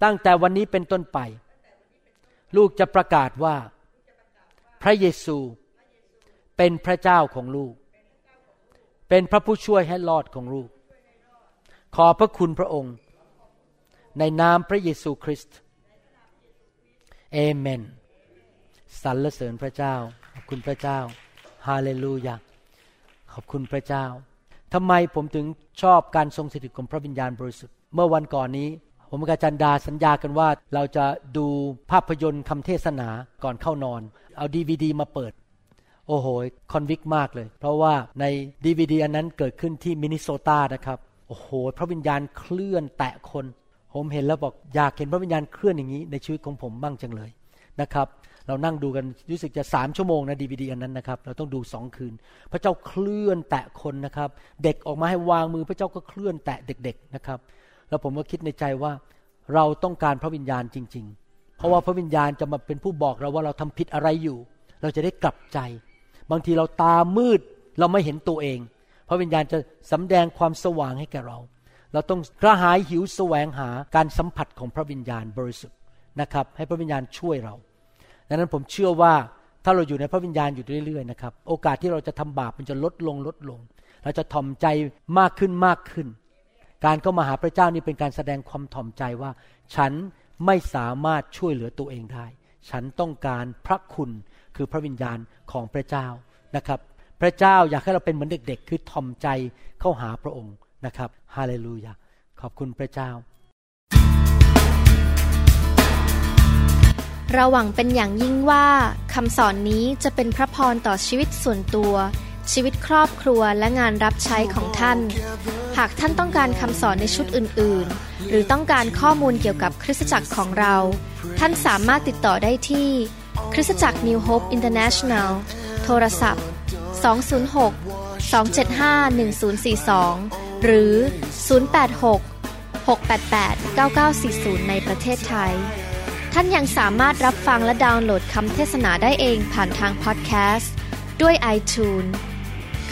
ตั้งแต่วันนี้เป็นต้นไปลูกจะประกาศว่าพระเยซูเป็นพระเจ้าของลูกเป็นพระผู้ช่วยให้รอดของลูกขอพระคุณพระองค์ในนามพระเยซูคริสต์เอเมนสรรเสริญพระเจ้าขอบคุณพระเจ้าฮาเลลูยาขอบคุณพระเจ้าทำไมผมถึงชอบการทรงสถิตของพระวิญญาณบริสุทธิ์เมื่อวันก่อนนี้ผมกับอาจารย์ดาสัญญากันว่าเราจะดูภาพยนตร์คำเทศนาก่อนเข้านอนเอา DVD มาเปิดโอ โอ้โหคอนวิกมากเลยเพราะว่าใน DVD อันนั้นเกิดขึ้นที่มินนิโซตานะครับโอ้โหพระวิญญาณเคลื่อนแตะคนผมเห็นแล้วบอกอยากเห็นพระวิญญาณเคลื่อนอย่างนี้ในชีวิตของผมบ้างจังเลยนะครับเรานั่งดูกันรู้สึกจะ3ชั่วโมงนะ DVD อันนั้นนะครับเราต้องดู2คืนพระเจ้าเคลื่อนแตะคนนะครับเด็กออกมาให้วางมือพระเจ้าก็เคลื่อนแตะเด็กๆนะครับแล้วผมก็คิดในใจว่าเราต้องการพระวิญญาณจริงๆเพราะว่าพระวิญญาณจะมาเป็นผู้บอกเราว่าเราทำผิดอะไรอยู่เราจะได้กลับใจบางทีเราตามืดเราไม่เห็นตัวเองพระวิญญาณจะสำแดงความสว่างให้แก่เราเราต้องกระหายหิวแสวงหาการสัมผัสของพระวิญญาณบริสุทธิ์นะครับให้พระวิญญาณช่วยเราดังนั้นผมเชื่อว่าถ้าเราอยู่ในพระวิญญาณอยู่เรื่อยๆนะครับโอกาสที่เราจะทำบาปมันจะลดลงเราจะถ่อมใจมากขึ้นการเข้ามาหาพระเจ้านี่เป็นการแสดงความถ่อมใจว่าฉันไม่สามารถช่วยเหลือตัวเองได้ฉันต้องการพระคุณคือพระวิญญาณของพระเจ้านะครับพระเจ้าอยากให้เราเป็นเหมือนเด็กๆคือถ่อมใจเข้าหาพระองค์นะครับฮาเลลูยาขอบคุณพระเจ้าเราหวังเป็นอย่างยิ่งว่าคำสอนนี้จะเป็นพระพรต่อชีวิตส่วนตัวชีวิตครอบครัวและงานรับใช้ของท่านหากท่านต้องการคำสอนในชุดอื่นๆหรือต้องการข้อมูลเกี่ยวกับคริสตจักรของเราท่านสามารถติดต่อได้ที่คริสตจักร New Hope International โทรศัพท์206-275-1042 หรือ086-688-9940 ในประเทศไทยท่านยังสามารถรับฟังและดาวน์โหลดคำเทศนาได้เองผ่านทางพอดแคสต์ด้วย iTunes เ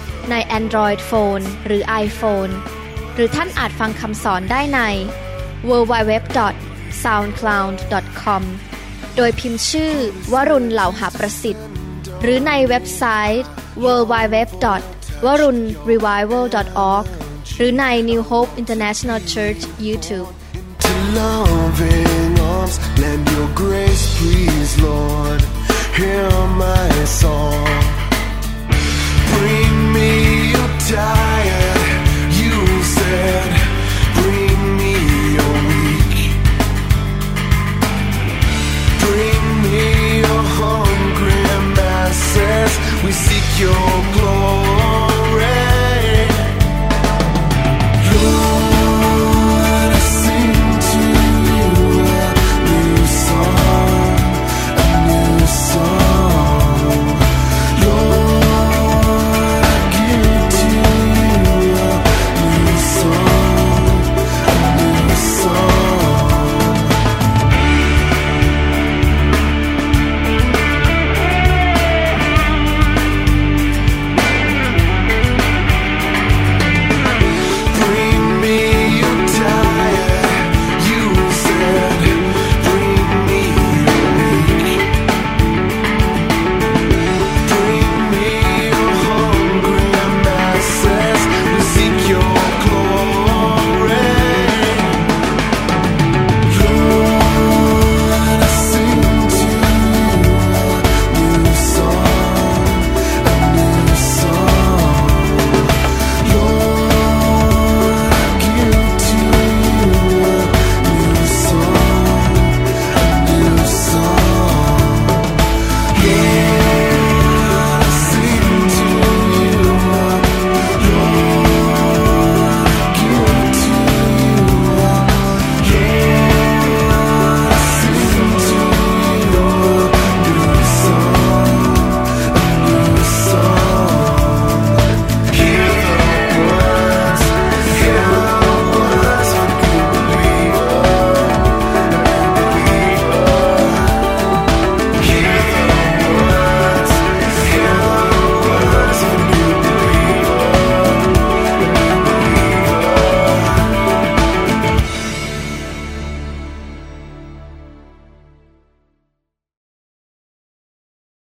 ใน Android Phone หรือ iPhone หรือท่านอาจฟังคำสอนได้ใน www.soundcloud.com โดยพิมพ์ชื่อวรุณเหล่าหาประสิทธิ์หรือในเว็บไซต์ www.warunrevival.org หรือใน New Hope International Church YouTube To loving arms, lend your grace, please, Lord.Hear my song. Bring me your diary.